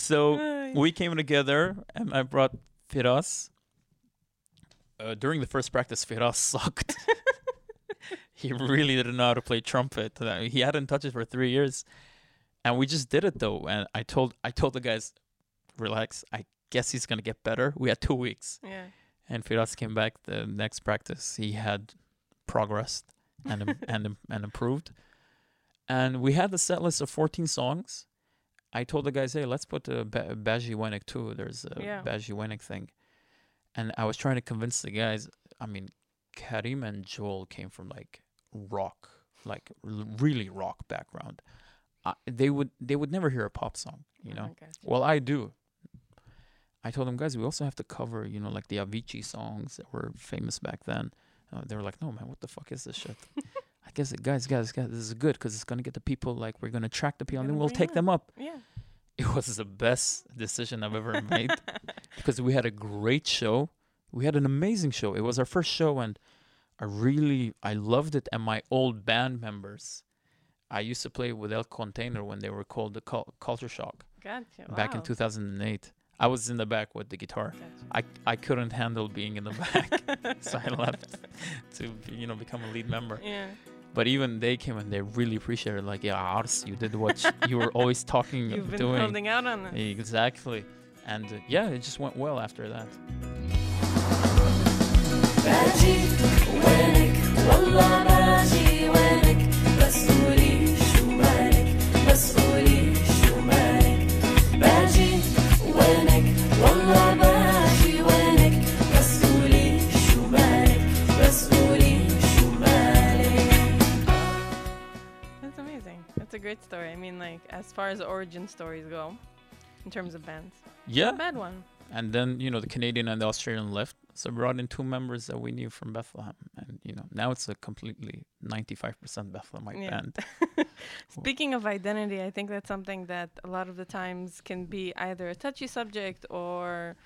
So we came together, and I brought Firas. During the first practice, Firas sucked. He really didn't know how to play trumpet. He hadn't touched it for 3 years. And we just did it, though. And I told the guys, "Relax, I guess he's going to get better." We had 2 weeks. Yeah. And Firas came back the next practice. He had progressed and improved. And we had the set list of 14 songs. I told the guys, "Hey, let's put a Bajiwenik too. There's a Bajiwenik thing." And I was trying to convince the guys. I mean, Karim and Joel came from like rock, like really rock background. They would never hear a pop song, you know. Gotcha. Well, I do. I told them, "Guys, we also have to cover, you know, like the Avicii songs that were famous back then." They were like, "No, man, what the fuck is this shit?" I guess, guys, this is good because it's going to get the people, like, we're going to attract the people and then we'll take them up. Yeah. It was the best decision I've ever made because we had a great show. We had an amazing show. It was our first show, and I loved it. And my old band members, I used to play with El Container when they were called the Culture Shock. Gotcha. Back in 2008. I was in the back with the guitar. Gotcha. I couldn't handle being in the back. So I left to, you know, become a lead member. Yeah. But even they came and they really appreciated, like, "Yeah, Ars, you did what you were always talking of doing. You've been holding out on that." Exactly. And yeah, it just went well after that. That's amazing. That's a great story. I mean, like, as far as origin stories go, in terms of bands. Yeah. Not a bad one. And then, you know, the Canadian and the Australian left. So brought in two members that we knew from Bethlehem. And, you know, now it's a completely 95% Bethlehemite band. Speaking of identity, I think that's something that a lot of the times can be either a touchy subject or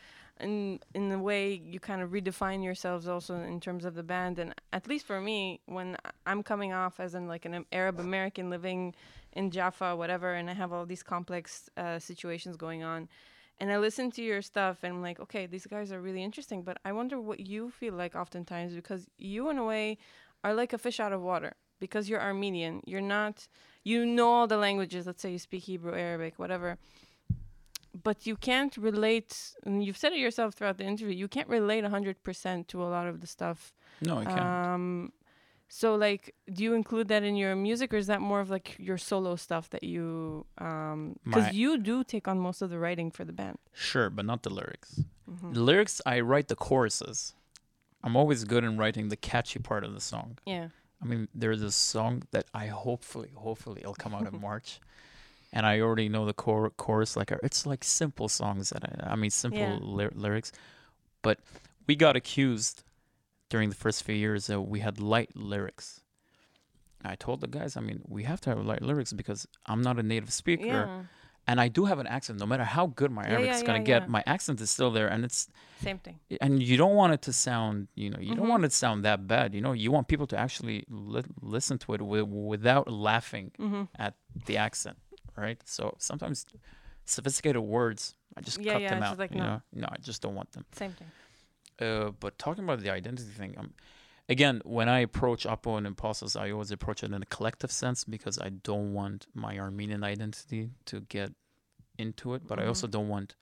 in a way you kind of redefine yourselves also in terms of the band. And at least for me, when I'm coming off as an Arab American living in Jaffa, whatever, and I have all these complex situations going on, and I listen to your stuff and I'm like, okay, these guys are really interesting, but I wonder what you feel like oftentimes, because you in a way are like a fish out of water because you're Armenian. You're not, you know all the languages, let's say you speak Hebrew, Arabic, whatever, but you can't relate, and you've said it yourself throughout the interview, you can't relate 100% to a lot of the stuff. No, I can't. So like, do you include that in your music, or is that more of like your solo stuff that you, because you do take on most of the writing for the band? Sure, but not the lyrics. Mm-hmm. The lyrics, I write the choruses. I'm always good in writing the catchy part of the song. Yeah. I mean, there's a song that I hopefully it'll come out in March. And I already know the chorus. Like, it's like simple songs that lyrics. But we got accused during the first few years that we had light lyrics. I told the guys, I mean, we have to have light lyrics because I'm not a native speaker. Yeah. And I do have an accent. No matter how good my Arabic is going to get, my accent is still there. And it's... Same thing. And you don't want it to sound, you know, you don't want it to sound that bad. You know, you want people to actually listen to it without laughing at the accent, right? So sometimes sophisticated words, I just cut them out. Like, no, I just don't want them. Same thing. But talking about the identity thing, again, when I approach Apo and Impulses, I always approach it in a collective sense because I don't want my Armenian identity to get into it, but I also don't want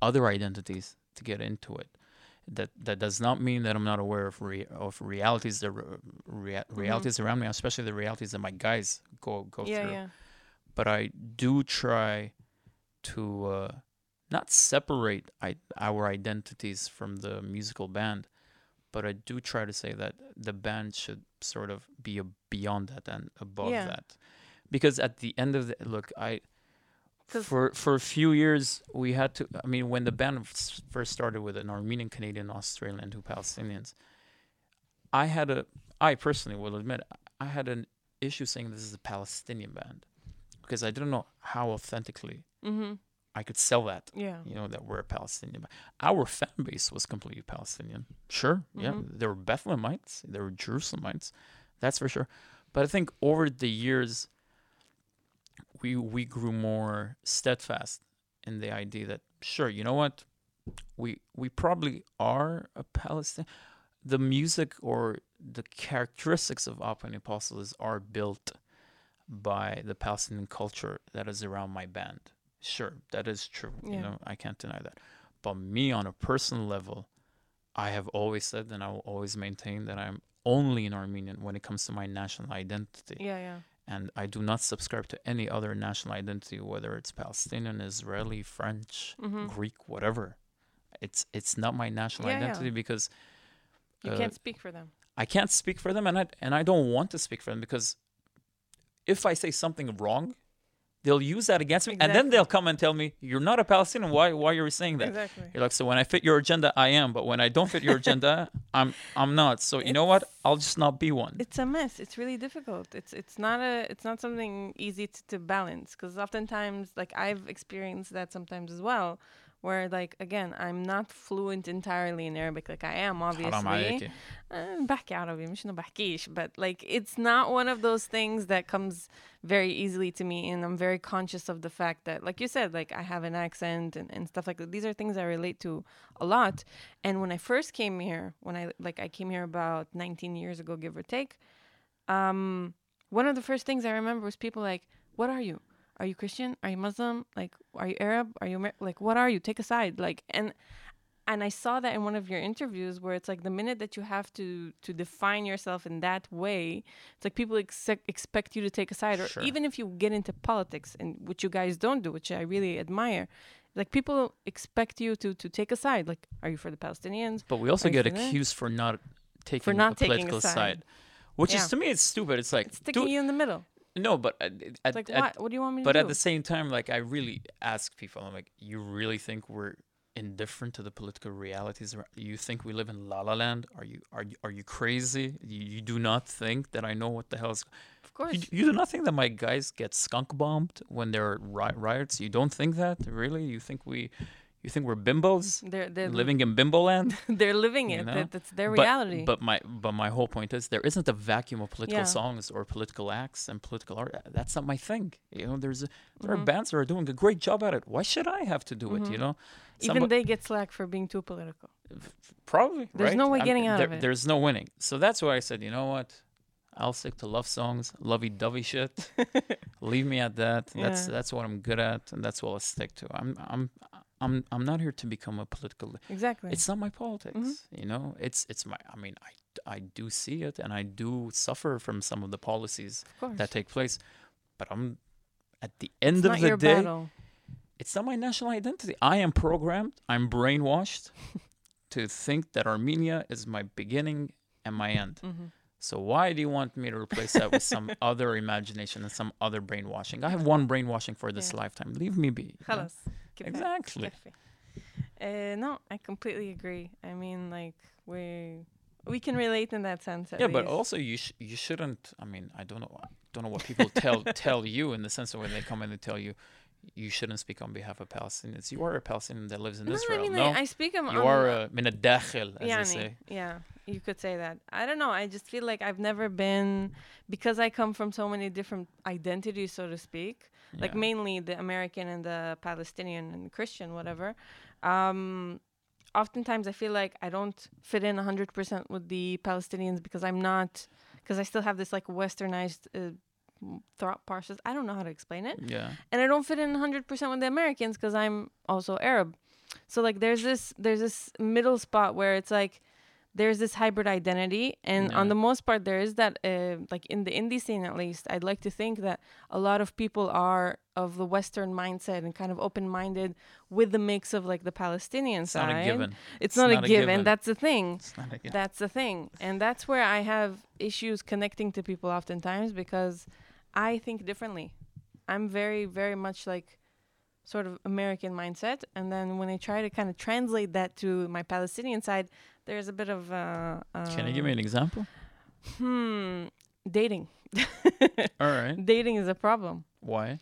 other identities to get into it. That does not mean that I'm not aware of realities that realities around me, especially the realities that my guys go through. Yeah. But I do try to... not separate our identities from the musical band, but I do try to say that the band should sort of be beyond that and above that. Because at the end of the... Look, for a few years, we had to... I mean, when the band first started with an Armenian, Canadian, Australian, and two Palestinians, I personally will admit, I had an issue saying this is a Palestinian band because I didn't know how authentically... I could sell that, you know, that we're a Palestinian. Our fan base was completely Palestinian. Sure, yeah. There were Bethlehemites. There were Jerusalemites. That's for sure. But I think over the years, we grew more steadfast in the idea that, sure, you know what? We probably are a Palestinian. The music or the characteristics of Apo and the Apostles are built by the Palestinian culture that is around my band. Sure, that is true. Yeah. You know, I can't deny that. But me, on a personal level, I have always said, and I will always maintain, that I'm only an Armenian when it comes to my national identity. Yeah, yeah. And I do not subscribe to any other national identity, whether it's Palestinian, Israeli, French, Greek, whatever. It's not my national identity because you can't speak for them. I can't speak for them, and I don't want to speak for them because if I say something wrong, they'll use that against me, and then they'll come and tell me, "You're not a Palestinian. Why are you saying that?" Exactly. You're like, so when I fit your agenda, I am, but when I don't fit your agenda, I'm not. So you know what? I'll just not be one. It's a mess. It's really difficult. It's not something easy to balance, because oftentimes, like I've experienced that sometimes as well, where like again, I'm not fluent entirely in Arabic. Like I am obviously, but like it's not one of those things that comes very easily to me, and I'm very conscious of the fact that, like you said, like I have an accent and stuff like that. These are things I relate to a lot. And when I first came here, I came here about 19 years ago, give or take, one of the first things I remember was people like, "What are you?" are you Christian? Are you Muslim? Like, are you Arab? Are you like, what are you? Take a side. Like, and I saw that in one of your interviews where it's like the minute that you have to define yourself in that way, it's like people expect you to take a side. Or sure. Even if you get into politics, and which you guys don't do, which I really admire, like people expect you to take a side. Like, are you for the Palestinians? But we also get accused for not taking a political side. Which is, to me, it's stupid. It's like... it's sticking you in the middle. No, but... what do you want me to do? But at the same time, like, I really ask people, I'm like, you really think we're indifferent to the political realities? You think we live in La La Land? Are you crazy? You do not think that I know what the hell is... Of course. You do not think that my guys get skunk bombed when there are riots? You don't think that? Really? You think we... You think we're bimbos? They're living in bimbo land? They're living it. You know? That's their reality. But my whole point is there isn't a vacuum of political songs or political acts and political art. That's not my thing. You know, there are bands that are doing a great job at it. Why should I have to do it? You know, even they get slack for being too political. Probably. There's no way getting out of it. There's no winning. So that's why I said, you know what? I'll stick to love songs, lovey-dovey shit. Leave me at that. Yeah. That's what I'm good at, and that's what I'll stick to. I'm not here to become a political... Exactly. It's not my politics, you know? It's my... I mean, I do see it, and I do suffer from some of the policies that take place. But I'm... At the end of the day... Battle. It's not my national identity. I am programmed. I'm brainwashed to think that Armenia is my beginning and my end. Mm-hmm. So why do you want me to replace that with some other imagination and some other brainwashing? I have one brainwashing for this lifetime. Leave me be. Khalas. Exactly. No, I completely agree. I mean, like, we can relate in that sense. Yeah, but also you shouldn't. I mean, I don't know what people tell you in the sense of when they come in and tell you you shouldn't speak on behalf of Palestinians. You are a Palestinian that lives in Israel. I mean, no, I speak. You are a min al-dakhil, as they say. Yeah, you could say that. I don't know. I just feel like I've never been, because I come from so many different identities, so to speak. Like mainly the American and the Palestinian and Christian, whatever. Oftentimes I feel like I don't fit in 100% with the Palestinians because I still have this like westernized thought process. I don't know how to explain it. Yeah. And I don't fit in 100% with the Americans because I'm also Arab. So like there's this middle spot where it's like there's this hybrid identity, and on the most part, there is that, like in the indie scene at least, I'd like to think that a lot of people are of the Western mindset and kind of open-minded with the mix of like the Palestinian side. It's not a given. It's not a given. That's the thing. That's the thing. And that's where I have issues connecting to people oftentimes because I think differently. I'm very, very much like sort of American mindset. And then when I try to kind of translate that to my Palestinian side, there's a bit of... Can you give me an example? Dating. All right. Dating is a problem. Why?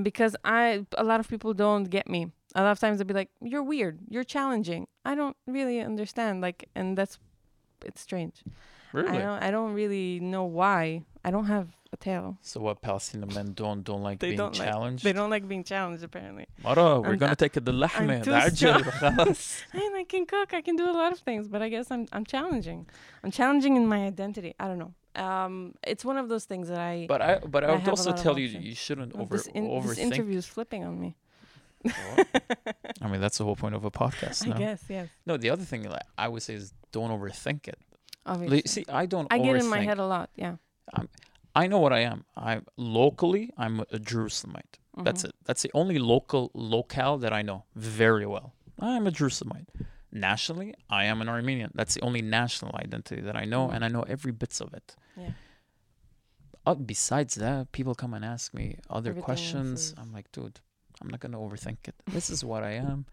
Because a lot of people don't get me. A lot of times they'll be like, you're weird. You're challenging. I don't really understand. Like, and it's strange. Really? I don't really know why. I don't have a tail. So what, Palestinian men don't like being challenged? They don't like being challenged, apparently. Mara, we're going to take it the lahme, the ajal. I can cook. I can do a lot of things, but I guess I'm challenging. I'm challenging in my identity. I don't know. It's one of those things that I... But I would also tell you, you shouldn't overthink. This interview is flipping on me. I mean, that's the whole point of a podcast, no? I guess, yes. No, the other thing that I would say is don't overthink it. Obviously. See, I get in my head a lot, yeah. I know what I am. I'm a Jerusalemite. That's it. That's the only locale that I know very well. I'm a Jerusalemite. Nationally, I am an Armenian. That's the only national identity that I know, and I know every bits of it. Yeah. Besides that, people come and ask me other questions. I'm like, dude, I'm not going to overthink it. This is what I am.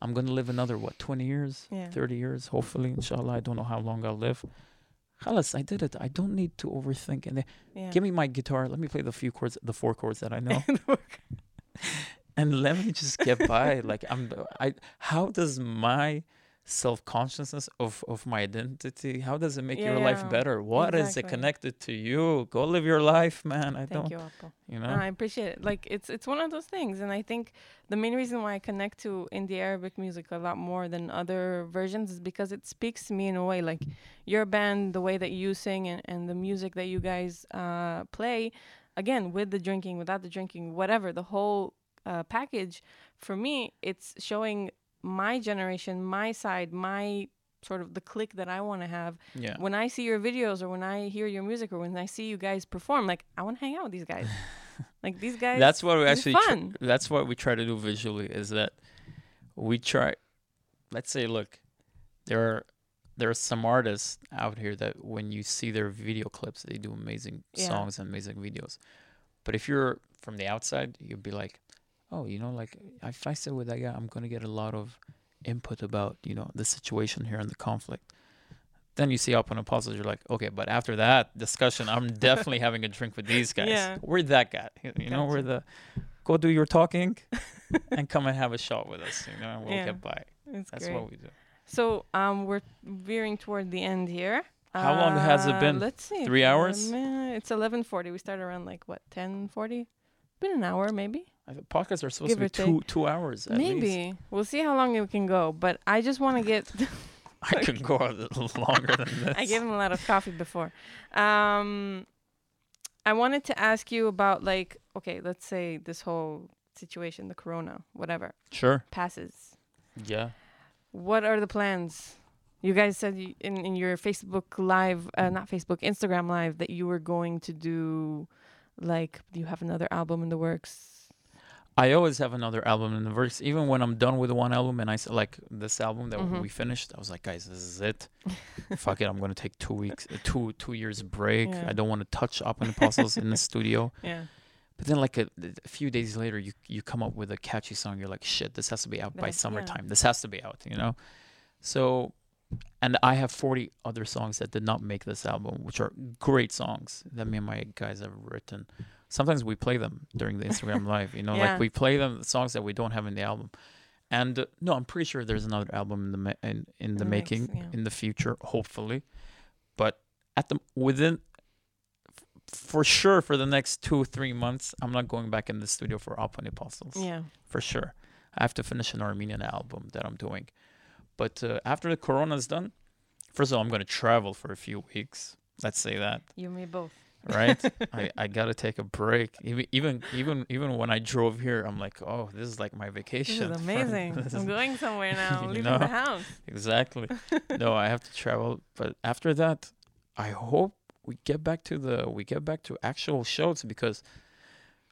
I'm going to live another, 20 years, 30 years, hopefully, inshallah. I don't know how long I'll live. Khalas, I did it. I don't need to overthink. And give me my guitar. Let me play the four chords that I know. And let me just get by. Like how does my self-consciousness of my identity, how does it make your life better? What is it connected to you? Go live your life, man. Thank you, Apo. You know? I appreciate it. Like it's one of those things. And I think the main reason why I connect to indie Arabic music a lot more than other versions is because it speaks to me in a way. Like your band, the way that you sing and the music that you guys play, again, with the drinking, without the drinking, whatever, the whole package, for me, it's showing my generation, my side, my sort of the click that I want to have. Yeah. When I see your videos or when I hear your music or when I see you guys perform, like, I want to hang out with these guys. Like, these guys, that's what we actually that's what we try to do visually, is that we try, let's say, look, there are some artists out here that when you see their video clips, they do amazing songs and amazing videos. But if you're from the outside, you'd be like, oh, you know, like, if I sit with that guy, I'm going to get a lot of input about, you know, the situation here and the conflict. Then you see Up on Apostles, you're like, okay, but after that discussion, I'm definitely having a drink with these guys. Yeah. We're that guy. You know, we're the, go do your talking and come and have a shot with us, you know, and we'll get by. That's great. What we do. So we're veering toward the end here. How long has it been? Let's see. 3 hours? It's 11:40. We start around like, what, 10:40? Been an hour, maybe. Podcasts are supposed to be two hours at maybe least. We'll see how long it can go, but I just want to get I can go a little longer than this. I gave him a lot of coffee before. I wanted to ask you about, like, okay, let's say this whole situation, the corona, whatever, sure, passes. Yeah. What are the plans? You guys said in your Facebook Live, not Facebook, Instagram Live, that you were going to do, like, do you have another album in the works? I always have another album in the works. Even when I'm done with one album and I like this album that we finished, I was like, guys, this is it. Fuck it, I'm going to take 2 weeks, 2 years break. Yeah. I don't want to touch Up on Apostles in the studio. Yeah. But then, like, a few days later, you come up with a catchy song. You're like, shit, this has to be out by summertime. Yeah. This has to be out, you know? So, and I have 40 other songs that did not make this album, which are great songs that me and my guys have written. Sometimes we play them during the Instagram Live, you know, like, we play them, the songs that we don't have in the album. And no, I'm pretty sure there's another album in the making in the future, hopefully. But for sure, for the next 2-3 months, I'm not going back in the studio for Up on Apostles. Yeah, for sure. I have to finish an Armenian album that I'm doing. But after the corona is done, first of all, I'm going to travel for a few weeks. Let's say that. You and me both. Right? I got to take a break. Even when I drove here, I'm like, oh, this is like my vacation. This is amazing. I'm going somewhere now. I'm leaving the house. Exactly. No, I have to travel. But after that, I hope we get back to actual shows, because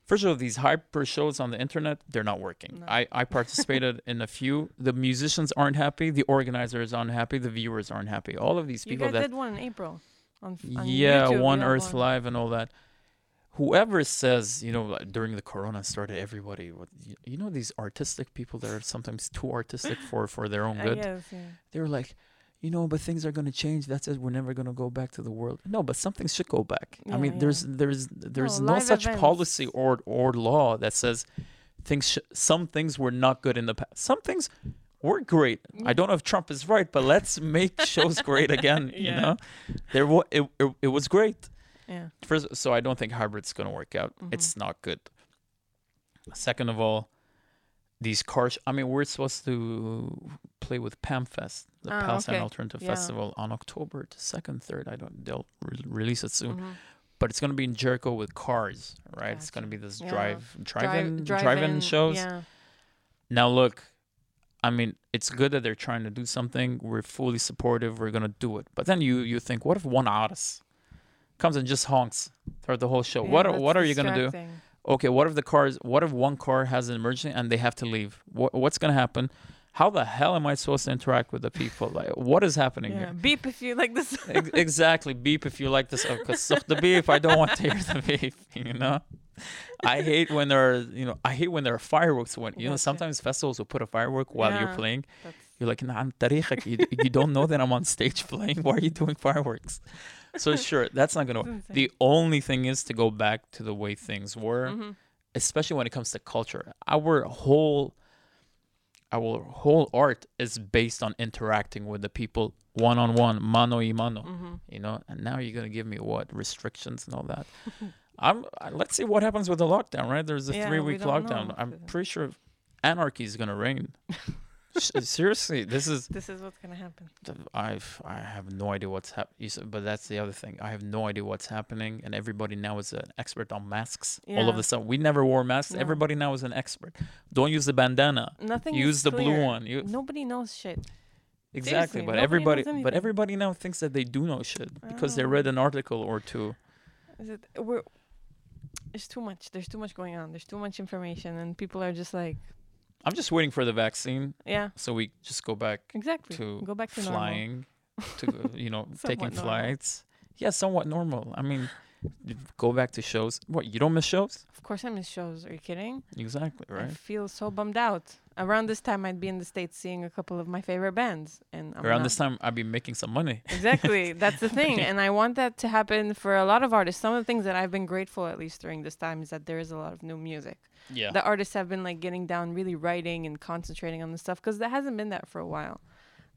first of all, these hyper shows on the internet, they're not working. No. I participated in a few. The musicians aren't happy. The organizers aren't happy. The viewers aren't happy. All of these people that did one in April on YouTube, One Earth Live and all that. Whoever says, you know, during the corona started everybody, you know, these artistic people that are sometimes too artistic for their own good. Guess, yeah. They were like, you know, but things are going to change. That's it. We're never going to go back to the world. No, but something should go back. Yeah, I mean, there's no such policy or law that says some things were not good in the past. Some things were great. I don't know if Trump is right, but let's make shows great again. Yeah. You know, it was great. Yeah. First, so I don't think hybrid's going to work out. Mm-hmm. It's not good. Second of all, these cars. I mean, we're supposed to play with PAMFest, the Palestine Alternative Festival, on October 2nd, 3rd. They'll release it soon, but it's going to be in Jericho with cars, right? Gotcha. It's going to be this drive-in shows. Yeah. Now, look, I mean, it's good that they're trying to do something. We're fully supportive. We're going to do it. But then you think, what if one artist comes and just honks throughout the whole show? Yeah, what are you going to do? Okay, what if one car has an emergency and they have to leave? What's going to happen? How the hell am I supposed to interact with the people? Like, what is happening here? Beep if you like this. Exactly. Beep if you like this. Because the beep, I don't want to hear the beep, you know? I hate when there are fireworks. When, you know, sometimes festivals will put a firework while you're playing. You're like, nah, you don't know that I'm on stage playing. Why are you doing fireworks? So sure, that's not going to work. The only thing is to go back to the way things were, especially when it comes to culture. Our whole art is based on interacting with the people one-on-one, mano y mano, you know? And now you're going to give me what? Restrictions and all that. Let's see what happens with the lockdown, right? There's a 3-week lockdown. I'm pretty sure anarchy is going to reign. Seriously, this is what's gonna happen. I have no idea what's happening. But that's the other thing. I have no idea what's happening, and everybody now is an expert on masks. Yeah. All of a sudden, we never wore masks. No. Everybody now is an expert. Don't use the bandana. Nothing. Use the blue one. Nobody knows shit. Exactly, seriously, but everybody now thinks that they do know shit because they read an article or two. It's too much. There's too much going on. There's too much information, and people are just like. I'm just waiting for the vaccine. Yeah. So we just go back. Exactly. Go back to flying, normal. To taking flights. Normal. Yeah, somewhat normal. I mean, go back to shows. What, you don't miss shows? Of course I miss shows. Are you kidding? Exactly, right? I feel so bummed out. Around this time, I'd be in the States seeing a couple of my favorite bands, and this time, I'd be making some money. Exactly, that's the thing, yeah. And I want that to happen for a lot of artists. Some of the things that I've been grateful, at least during this time, is that there is a lot of new music. Yeah, the artists have been like getting down, really writing and concentrating on the stuff because there hasn't been that for a while.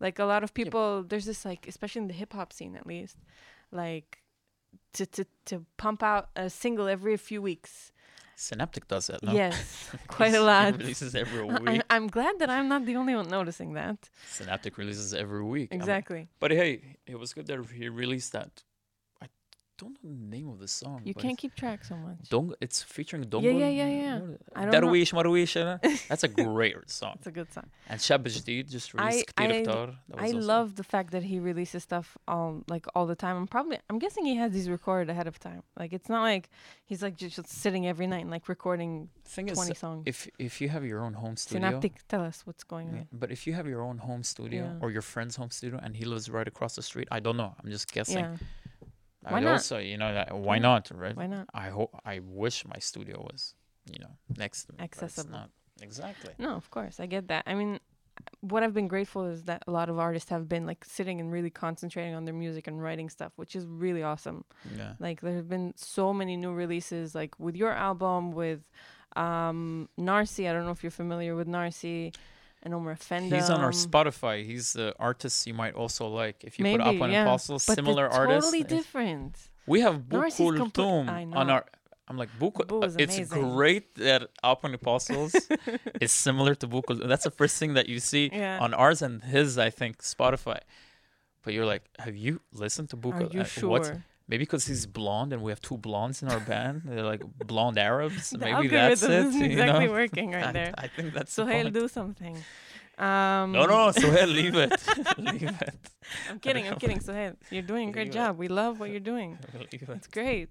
Like a lot of people, there's this like, especially in the hip hop scene, at least, like to pump out a single every few weeks. Synaptik does that, no? Yes, quite a lot. Releases every week. I'm glad that I'm not the only one noticing that. Synaptik releases every week. Exactly. I mean, but hey, it was good that he released that. I don't know the name of the song. You can't keep track so much. It's featuring Dongo. Yeah. I don't know. Darwish, Marwish. That's a great song. It's a good song. And Shab Jadid just released Ktir Iftar. I love the fact that he releases stuff all the time. I'm guessing he has these recorded ahead of time. Like it's not like he's like just sitting every night and like recording 20 songs. If you have your own home studio, Synaptik, tell us what's going on. But if you have your own home studio or your friend's home studio and he lives right across the street, I don't know. I'm just guessing. Yeah. Why not, right? Why not? I wish my studio was, next to me. Accessible. Not exactly. No, of course. I get that. I mean, what I've been grateful is that a lot of artists have been like sitting and really concentrating on their music and writing stuff, which is really awesome. Yeah. Like there have been so many new releases, like with your album, with Narcy. I don't know if you're familiar with Narcy. And Omar Fenda. He's on our Spotify. He's the artist you might also like. If you put Apple and Apostles, similar artists. Totally different. We have Bukul Tum on our. I'm like, Bukul. It's great that Apple and Apostles is similar to Bukul. That's the first thing that you see on ours and his, I think, Spotify. But you're like, have you listened to Bukul? Are you sure? Maybe because he's blonde and we have two blondes in our band. They're like blonde Arabs. Maybe that's it. The algorithm isn't exactly working right there. I think that's the point. Suhail, do something. No, Suhail, leave it. Leave it. I'm kidding, Suhail. You're doing a great job. We love what you're doing. It's great.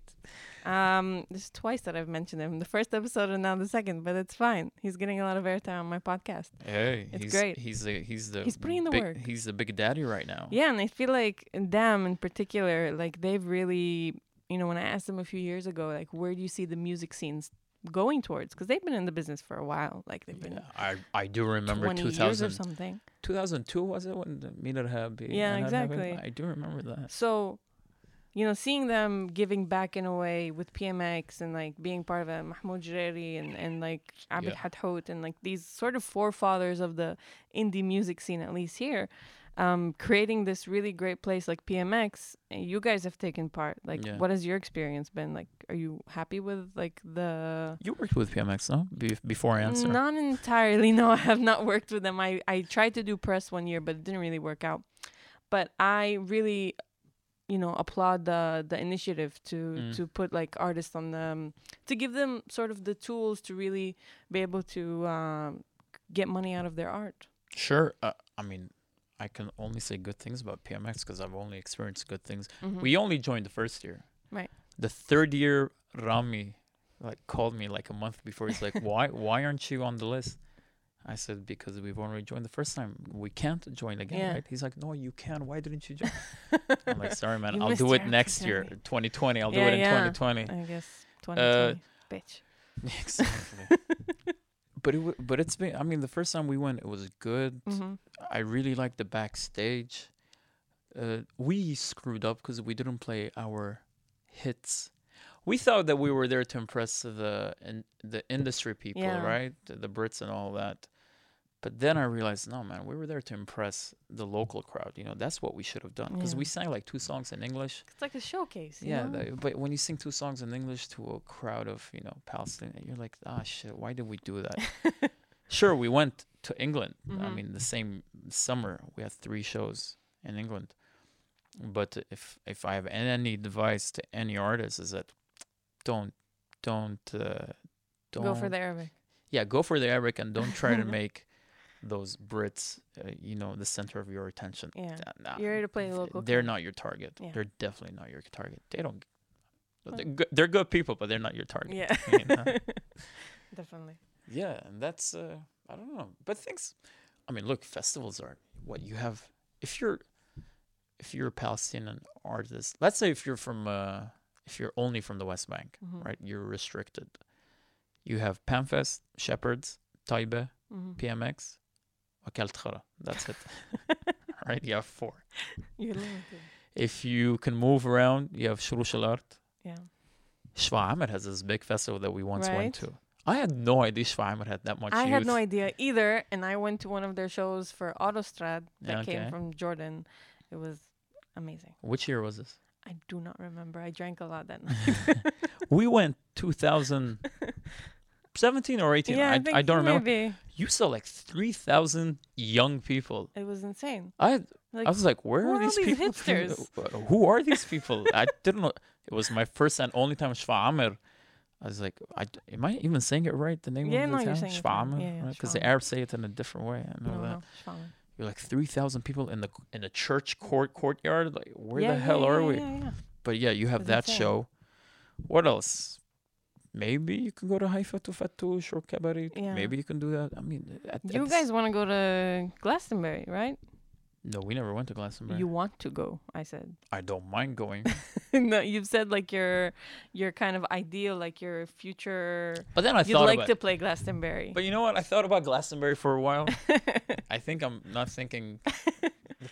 This is twice that I've mentioned him. The first episode and now the second, but it's fine. He's getting a lot of airtime on my podcast. Hey, it's great. He's putting in the work. He's the big daddy right now. Yeah, and I feel like them in particular, like they've really, when I asked them a few years ago, like where do you see the music scenes going towards? Because they've been in the business for a while. Like they've been. I do remember 2000 years or something. 2002 was it when Minar Habi? Yeah, exactly. I do remember that. So. Seeing them giving back in a way with PMX and like being part of a Mahmoud Jreri and like Abid Hadhout and like these sort of forefathers of the indie music scene, at least here, creating this really great place like PMX, you guys have taken part. Like, what has your experience been? Like, are you happy with like the... You worked with PMX, no? Before I answer. Not entirely. No, I have not worked with them. I tried to do press one year, but it didn't really work out. But I really... applaud the initiative to put like artists on them, to give them sort of the tools to really be able to get money out of their art. Sure. I mean, I can only say good things about PMX because I've only experienced good things. Mm-hmm. We only joined the first year. Right. The third year, Rami called me a month before. He's like, why aren't you on the list? I said, because we've already joined the first time. We can't join again, right? He's like, no, you can. Why didn't you join? I'm like, sorry, man. I'll do it next year, 2020. I'll do it in 2020. I guess 2020, bitch. Exactly. But it's been, I mean, the first time we went, it was good. Mm-hmm. I really liked the backstage. We screwed up because we didn't play our hits. We thought that we were there to impress the industry people, right? The Brits and all that. But then I realized, no, man, we were there to impress the local crowd. That's what we should have done because we sang two songs in English. It's like a showcase. But when you sing two songs in English to a crowd of Palestinians, you're like, shit, why did we do that? Sure, we went to England. Mm-hmm. I mean, the same summer we had 3 shows in England. But if I have any advice to any artist, is that don't go for the Arabic. Yeah, go for the Arabic and don't try to make those Brits, the center of your attention. Yeah, nah, you're here to play local. They're not your target. Yeah. They're definitely not your target. They don't. They're good people, but they're not your target. Yeah, definitely. Yeah, and that's I don't know, but things. I mean, look, festivals are what you have. If you're a Palestinian artist, let's say if you're only from the West Bank, mm-hmm. right? You're restricted. You have PamFest, Shepherds, Taiba, mm-hmm. PMX, Wakaltkhara. That's it. Right? You have 4. You're limited. If you can move around, you have Shurush al-Art. Yeah. Shfaram has this big festival that we once went to. I had no idea Shfaram had that much youth. I had no idea either, and I went to one of their shows for Autostrad that came from Jordan. It was amazing. Which year was this? I do not remember. I drank a lot that night. We went 2017 or 18. Yeah, I don't remember. You saw like 3,000 young people. It was insane. I was like, where are these people? Who are these people? I didn't know. It was my first and only time Shfa'amir. I was like, am I even saying it right? The name of the town? Shfa'amir. Because the Arabs say it in a different way. I know that. Shfa'amir. You're like 3,000 people in the church courtyard. Like, where the hell are we? Yeah. But yeah, you have that show. What else? Maybe you can go to Haifa to Fatoush or Kabareet. Yeah. Maybe you can do that. I mean, you guys want to go to Glastonbury, right? No, we never went to Glastonbury. You want to go? I said. I don't mind going. No, you've said like your kind of ideal, like your future. But then you'd like to play Glastonbury. But you know what? I thought about Glastonbury for a while. I think I'm not thinking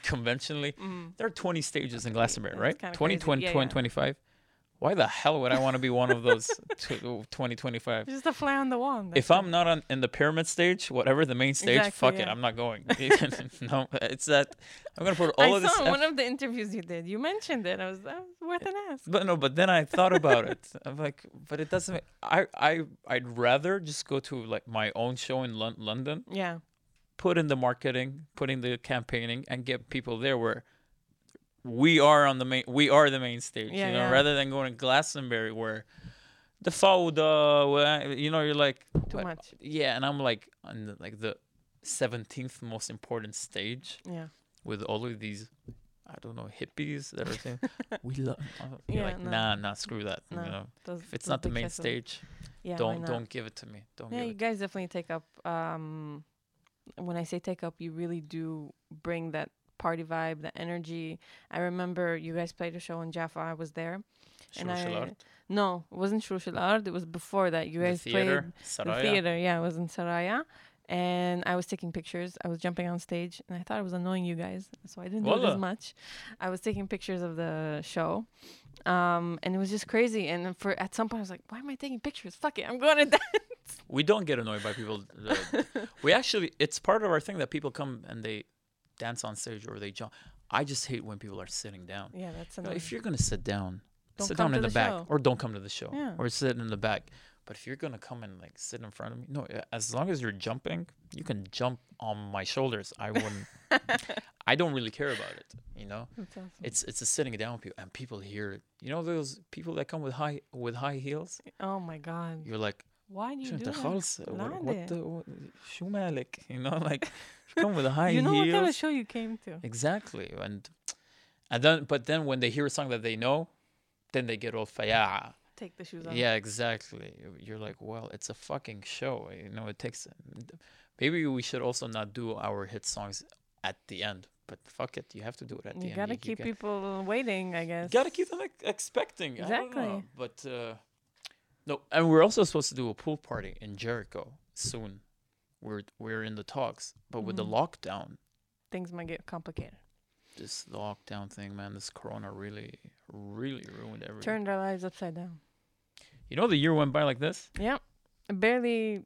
conventionally. Mm. There are 20 stages in Glastonbury, right? 20, 25. Why the hell would I want to be one of those 2025? Just a fly on the wall. If I'm not in the pyramid stage, whatever the main stage, fuck it, I'm not going. No, it's that I'm gonna put all of this. I saw one of the interviews you did. You mentioned it. I was worth an ask. But no, but then I thought about it. I'm like, but it doesn't. I'd rather just go to like my own show in London. Yeah. Put in the marketing, put in the campaigning, and get people there where. We are the main stage, rather than going to Glastonbury where the fauda, you're like too much. Yeah, and I'm like on like the 17th most important stage. Yeah. With all of these, I don't know, hippies that are saying we love. You're like nah, screw that. No, if it's not the main stage, don't give it to me. You guys definitely take up. When I say take up, you really do bring that party vibe, the energy. I remember you guys played a show in Jaffa. I was there. No, it wasn't Shurush al-Ard. It was before that. You guys played Saraya. The theater. Yeah, it was in Saraya. And I was taking pictures. I was jumping on stage. And I thought I was annoying you guys. So I didn't do it as much. I was taking pictures of the show. And it was just crazy. And at some point, I was like, why am I taking pictures? Fuck it. I'm going to dance. We don't get annoyed by people. We actually, it's part of our thing that people come and they dance on stage or they jump. I just hate when people are sitting down. Yeah, that's annoying. If you're going to sit down, sit down in the back. Or don't come to the show. Yeah. Or sit in the back. But if you're going to come and like sit in front of me, no, as long as you're jumping, you can jump on my shoulders. I wouldn't. I don't really care about it, That's awesome. It's a sitting down people and people hear it. You know those people that come with high heels? Oh my god. You're like, why do you do that? What like come with a high heels. What kind of show you came to. Exactly. And then when they hear a song that they know, then they get all fayaa. Take the shoes off. Yeah, exactly. You're like, well, it's a fucking show. It takes maybe we should also not do our hit songs at the end. But fuck it, you have to do it at the end. You gotta keep people waiting, I guess. You gotta keep them expecting. Exactly. I don't know. But no, and we're also supposed to do a pool party in Jericho soon. We're in the talks, but with the lockdown, things might get complicated. This lockdown thing, man, this corona really, really ruined everything. Turned our lives upside down. The year went by like this. Yeah, barely.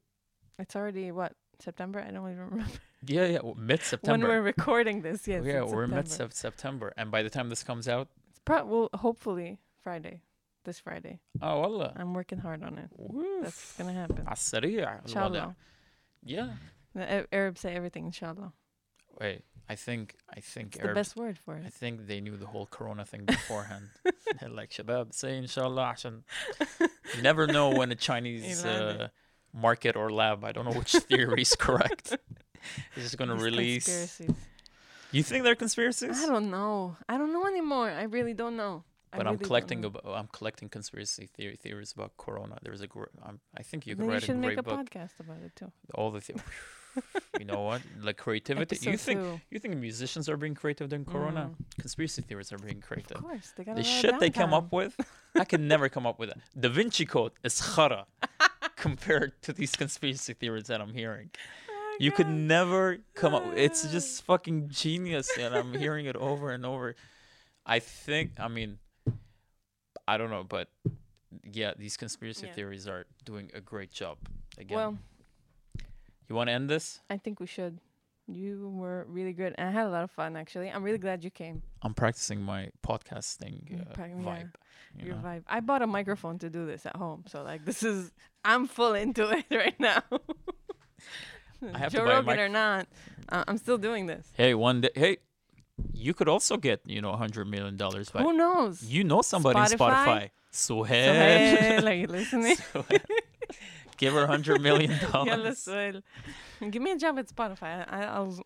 It's already September? I don't even remember. Yeah, well, mid-September. When we're recording this, yes. Yeah, we're mid-September, and by the time this comes out, it's hopefully Friday. This Friday. Oh, Allah. I'm working hard on it. Woof. That's going to happen. Asariya. Yeah. The Arabs say everything, inshallah. Wait, I think it's Arabs, the best word for it. I think they knew the whole corona thing beforehand. They're like, Shabab, say inshallah. You never know when a Chinese market or lab, I don't know which theory is correct, is just going to release. Conspiracies. You think they're conspiracies? I don't know. I don't know anymore. I really don't know. But I'm collecting conspiracy theories about corona. There's a I think you could write a great book. You should make a podcast about it too. All the you know what? Like creativity. You think musicians are being creative during corona? Conspiracy theories are being creative. Of course, they got the shit they come up with. I can never come up with it. Da Vinci Code is khara compared to these conspiracy theories that I'm hearing. Oh, you could never come up. It's just fucking genius, and I'm hearing it over and over. I don't know, but yeah, these conspiracy theories are doing a great job. Again, well, you want to end this? I think we should. You were really good. I had a lot of fun, actually. I'm really glad you came. I'm practicing my podcasting vibe. Yeah. Your vibe. I bought a microphone to do this at home, so like this is. I'm full into it right now. I have Joe to buy Rogan or not, I'm still doing this. Hey, one day. Hey. You could also get, $100 million. Who knows? You know somebody in Spotify. Suhail. Are you listening? Suhail. Give her $100 million. Give me a job at Spotify. I'll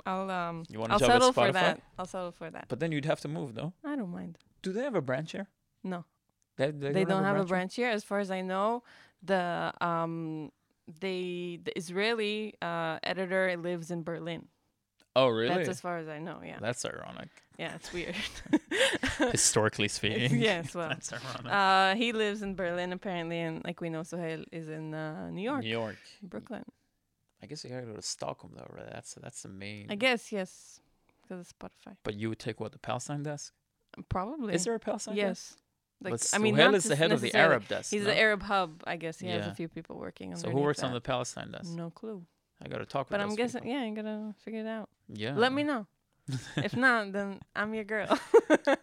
You want a job settle at Spotify? For that. I'll settle for that. But then you'd have to move, though. I don't mind. Do they have a branch here? No. They don't have a branch here. As far as I know, the Israeli editor lives in Berlin. Oh, really? That's as far as I know, yeah. That's ironic. Yeah, it's weird. Historically speaking. Yes, well. That's ironic. He lives in Berlin, apparently, and like we know, Suhail is in New York. New York. Brooklyn. I guess you gotta go to Stockholm, though, right? That's the main... I guess, yes. Because of Spotify. But you would take, the Palestine desk? Probably. Is there a Palestine desk? Yes. Suhail is the head of the Arab desk. He's the Arab hub, I guess. He has a few people working on that. So who works on the Palestine desk? No clue. I gotta talk with those people. But I'm guessing, yeah, I'm gonna figure it out. Yeah. Let me know. If not, then I'm your girl.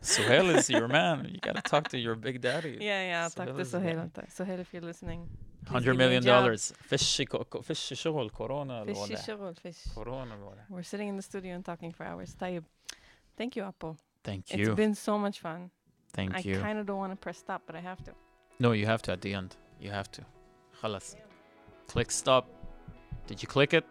Suhail is your man. You gotta talk to your big daddy. Yeah, I'll talk to Suhail. Suhail, if you're listening. $100 million. Fish corona. Corona. We're sitting in the studio and talking for hours. Tayyib. Thank you, Apo. Thank you. It's been so much fun. Thank you. I kind of don't want to press stop, but I have to. No, you have to at the end. You have to. Khalas. Click stop. Did you click it?